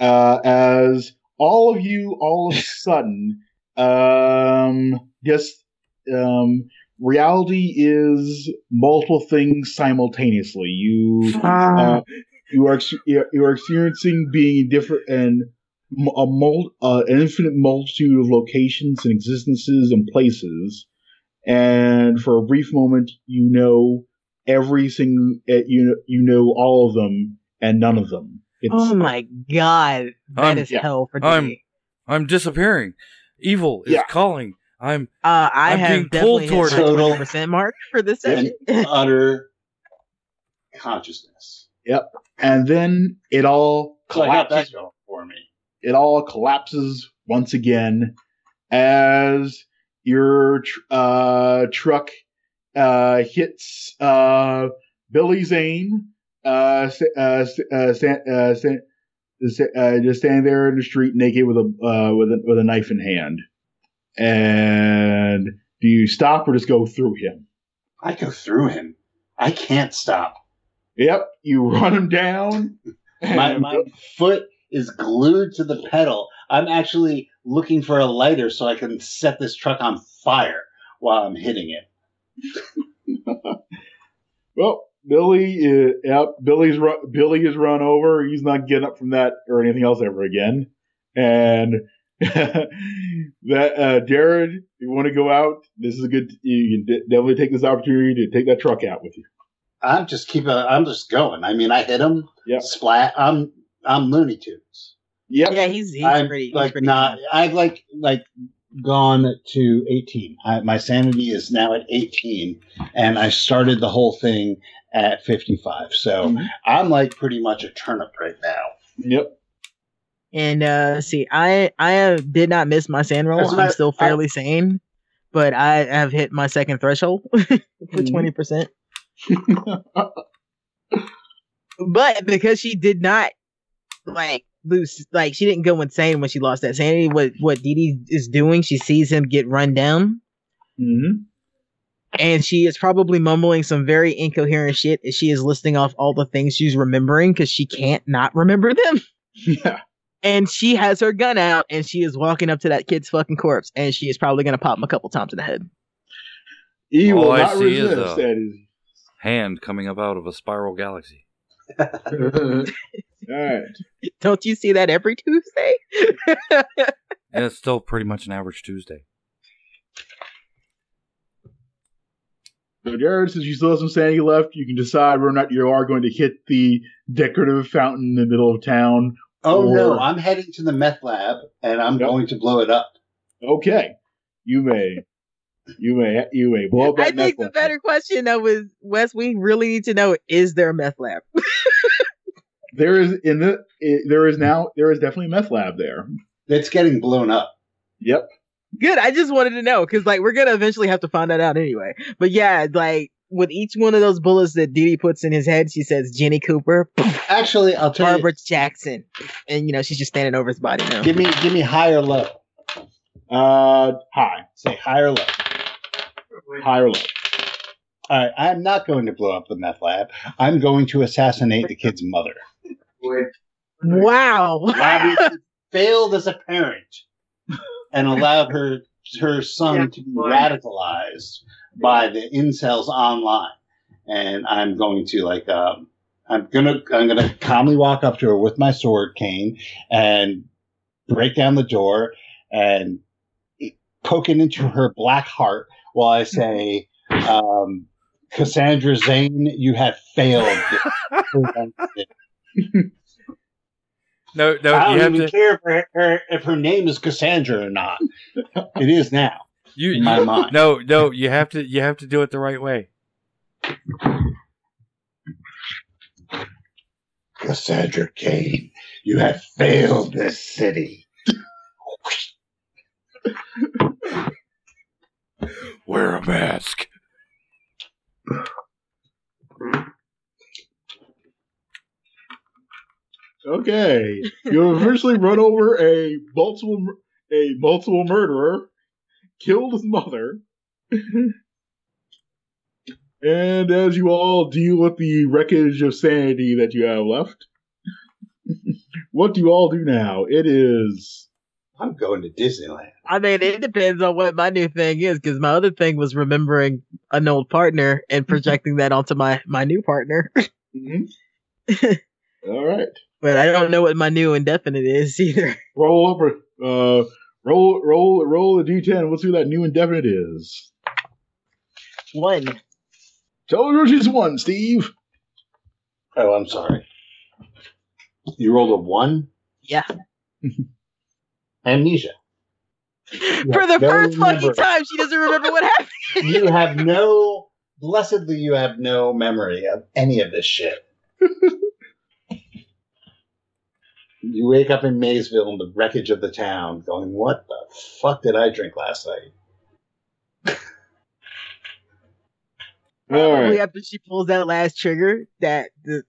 Uh, as all of you, all of a sudden, um, just um, reality is multiple things simultaneously. You. Ah. Uh, You are you are experiencing being different and a mul- uh, an infinite multitude of locations and existences and places, and for a brief moment, you know everything. You know, you know all of them and none of them. It's, oh my god, that I'm, is yeah. hell for me. I'm, I'm disappearing. Evil is yeah. calling. I'm. Uh, I I'm have definitely hit the twenty percent mark for this session. Utter consciousness. Yep, and then it all collapses so for me. It all collapses once again as your uh, truck uh, hits uh, Billy Zane, uh, uh, uh, stand, uh, stand, uh, just standing there in the street naked with a uh, with a with a knife in hand. And do you stop or just go through him? I go through him. I can't stop. Yep, you run him down. My, my foot is glued to the pedal. I'm actually looking for a lighter so I can set this truck on fire while I'm hitting it. Well, Billy is, yep, Billy's run, Billy is run over. He's not getting up from that or anything else ever again. And that uh, Jared, if you want to go out, this is a good. You can definitely take this opportunity to take that truck out with you. I'm just keep. A, I'm just going. I mean, I hit him. Yep. Splat. I'm. I'm Looney Tunes. Yep. Yeah, he's, he's I'm pretty. Like he's pretty not. Cool. I like like gone to eighteen. I, my sanity is now at eighteen, and I started the whole thing at fifty-five. So mm-hmm. I'm like pretty much a turnip right now. Yep. And uh, see, I I did not miss my sand roll. That's I'm not, still fairly I, sane, but I have hit my second threshold for twenty percent. But because she did not like lose, like she didn't go insane when she lost that sanity. What what D D is doing? She sees him get run down, mm-hmm. and she is probably mumbling some very incoherent shit as she is listing off all the things she's remembering because she can't not remember them. Yeah. And she has her gun out, and she is walking up to that kid's fucking corpse, and she is probably going to pop him a couple times in the head. He will not resist. All I see is a hand coming up out of a spiral galaxy. All right. Don't you see that every Tuesday? Yeah, it's still pretty much an average Tuesday. So, Jared, since you still have some sanity left, you can decide whether or not you are going to hit the decorative fountain in the middle of town. Oh, or... no, I'm heading to the meth lab, and I'm yep. going to blow it up. Okay. You may. You may. You may blow up that I meth think the lab. Better question, though, is, Wes, we really need to know, is there a meth lab? There is in the. It, there is now, there is definitely a meth lab there. It's getting blown up. Yep. Good, I just wanted to know, because, like, we're going to eventually have to find that out anyway. But, yeah, like, with each one of those bullets that D D puts in his head, she says, Jenny Cooper. Actually, I'll tell Barbara you. Barbara Jackson. And, you know, she's just standing over his body now. Give me give me high or low. Uh, high. Say high or low. High or low. All right, I'm not going to blow up the meth lab. I'm going to assassinate the kid's mother. Wow. Robbie failed as a parent and allowed her her son yeah, to be boy. radicalized by the incels online, and I'm going to like um, I'm gonna I'm gonna calmly walk up to her with my sword cane and break down the door and poke it into her black heart while I say, um, Cassandra Zane, you have failed. No, no, I don't you have even to... care if her, her, if her name is Cassandra or not. It is now. You, in my you, mind. No, no, you have to you have to do it the right way. Cassandra Kane, you have failed this city. Wear a mask. Okay, you have officially run over a multiple a multiple murderer, killed his mother, and as you all deal with the wreckage of sanity that you have left, what do you all do now? It is... I'm going to Disneyland. I mean, it depends on what my new thing is, because my other thing was remembering an old partner and projecting that onto my, my new partner. Mm-hmm. All right. But I don't know what my new indefinite is either. Roll up, uh, roll, roll, roll the d ten. We'll see what that new indefinite is. One. Tell her she's one, Steve. Oh, I'm sorry. You rolled a one? Yeah. Amnesia. You For the no first remember. fucking time, she doesn't remember what happened. You have no, blessedly, you have no memory of any of this shit. You wake up in Maysville in the wreckage of the town going, what the fuck did I drink last night? Probably right. After she pulls that last trigger, that the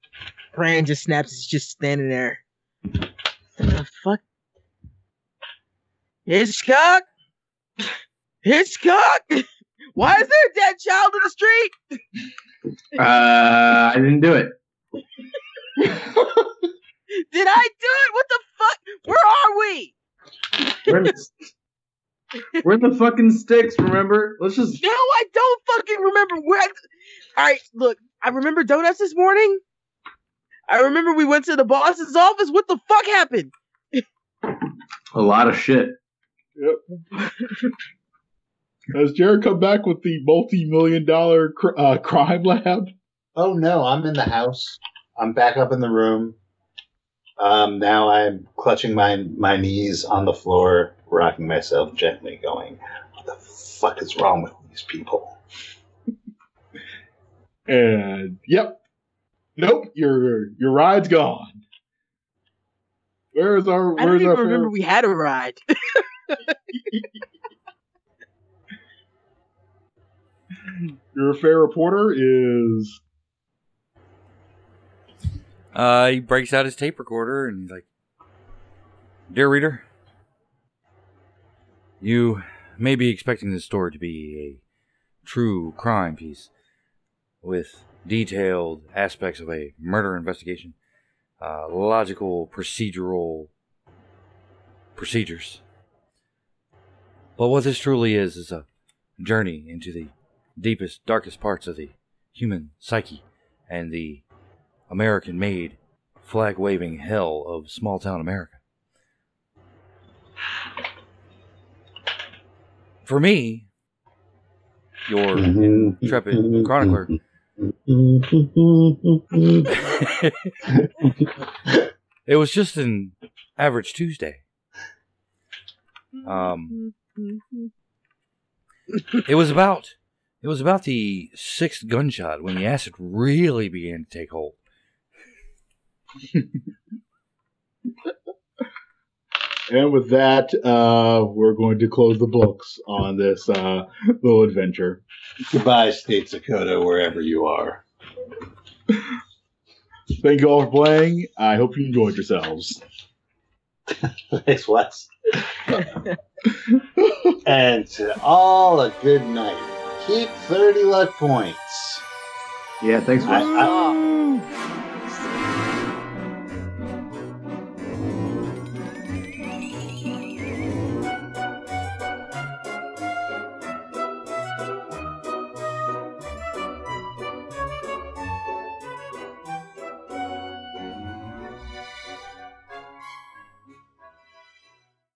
brain just snaps, it's just standing there. What the fuck? Hitchcock? Hitchcock? Why is there a dead child in the street? Uh, I didn't do it. Did I do it? What the fuck? Where are we? We're in the, we're in the fucking sticks, remember? Let's just... No, I don't fucking remember. Where. I... All right, look. I remember donuts this morning. I remember we went to the boss's office. What the fuck happened? A lot of shit. Yep. Has Jared come back with the multi-million dollar cr- uh, crime lab? Oh, no. I'm in the house. I'm back up in the room. Um, now I'm clutching my my knees on the floor, rocking myself gently, going, what the fuck is wrong with these people? And, yep. Nope, your your ride's gone. Where's our... Where's I don't even our remember favorite? We had a ride. Your fair reporter is... Uh, he breaks out his tape recorder and he's like, dear reader, you may be expecting this story to be a true crime piece with detailed aspects of a murder investigation, uh, logical procedural procedures. But what this truly is is a journey into the deepest, darkest parts of the human psyche and the American-made, flag-waving hell of small-town America. For me, your intrepid chronicler, it was just an average Tuesday. Um, it was about it was about the sixth gunshot when the acid really began to take hold. And with that, uh, we're going to close the books on this uh, little adventure. Goodbye, State Dakota, wherever you are. Thank you all for playing. I hope you enjoyed yourselves. Thanks, Wes. And to all a good night. Keep thirty luck points. Yeah, thanks, Wes.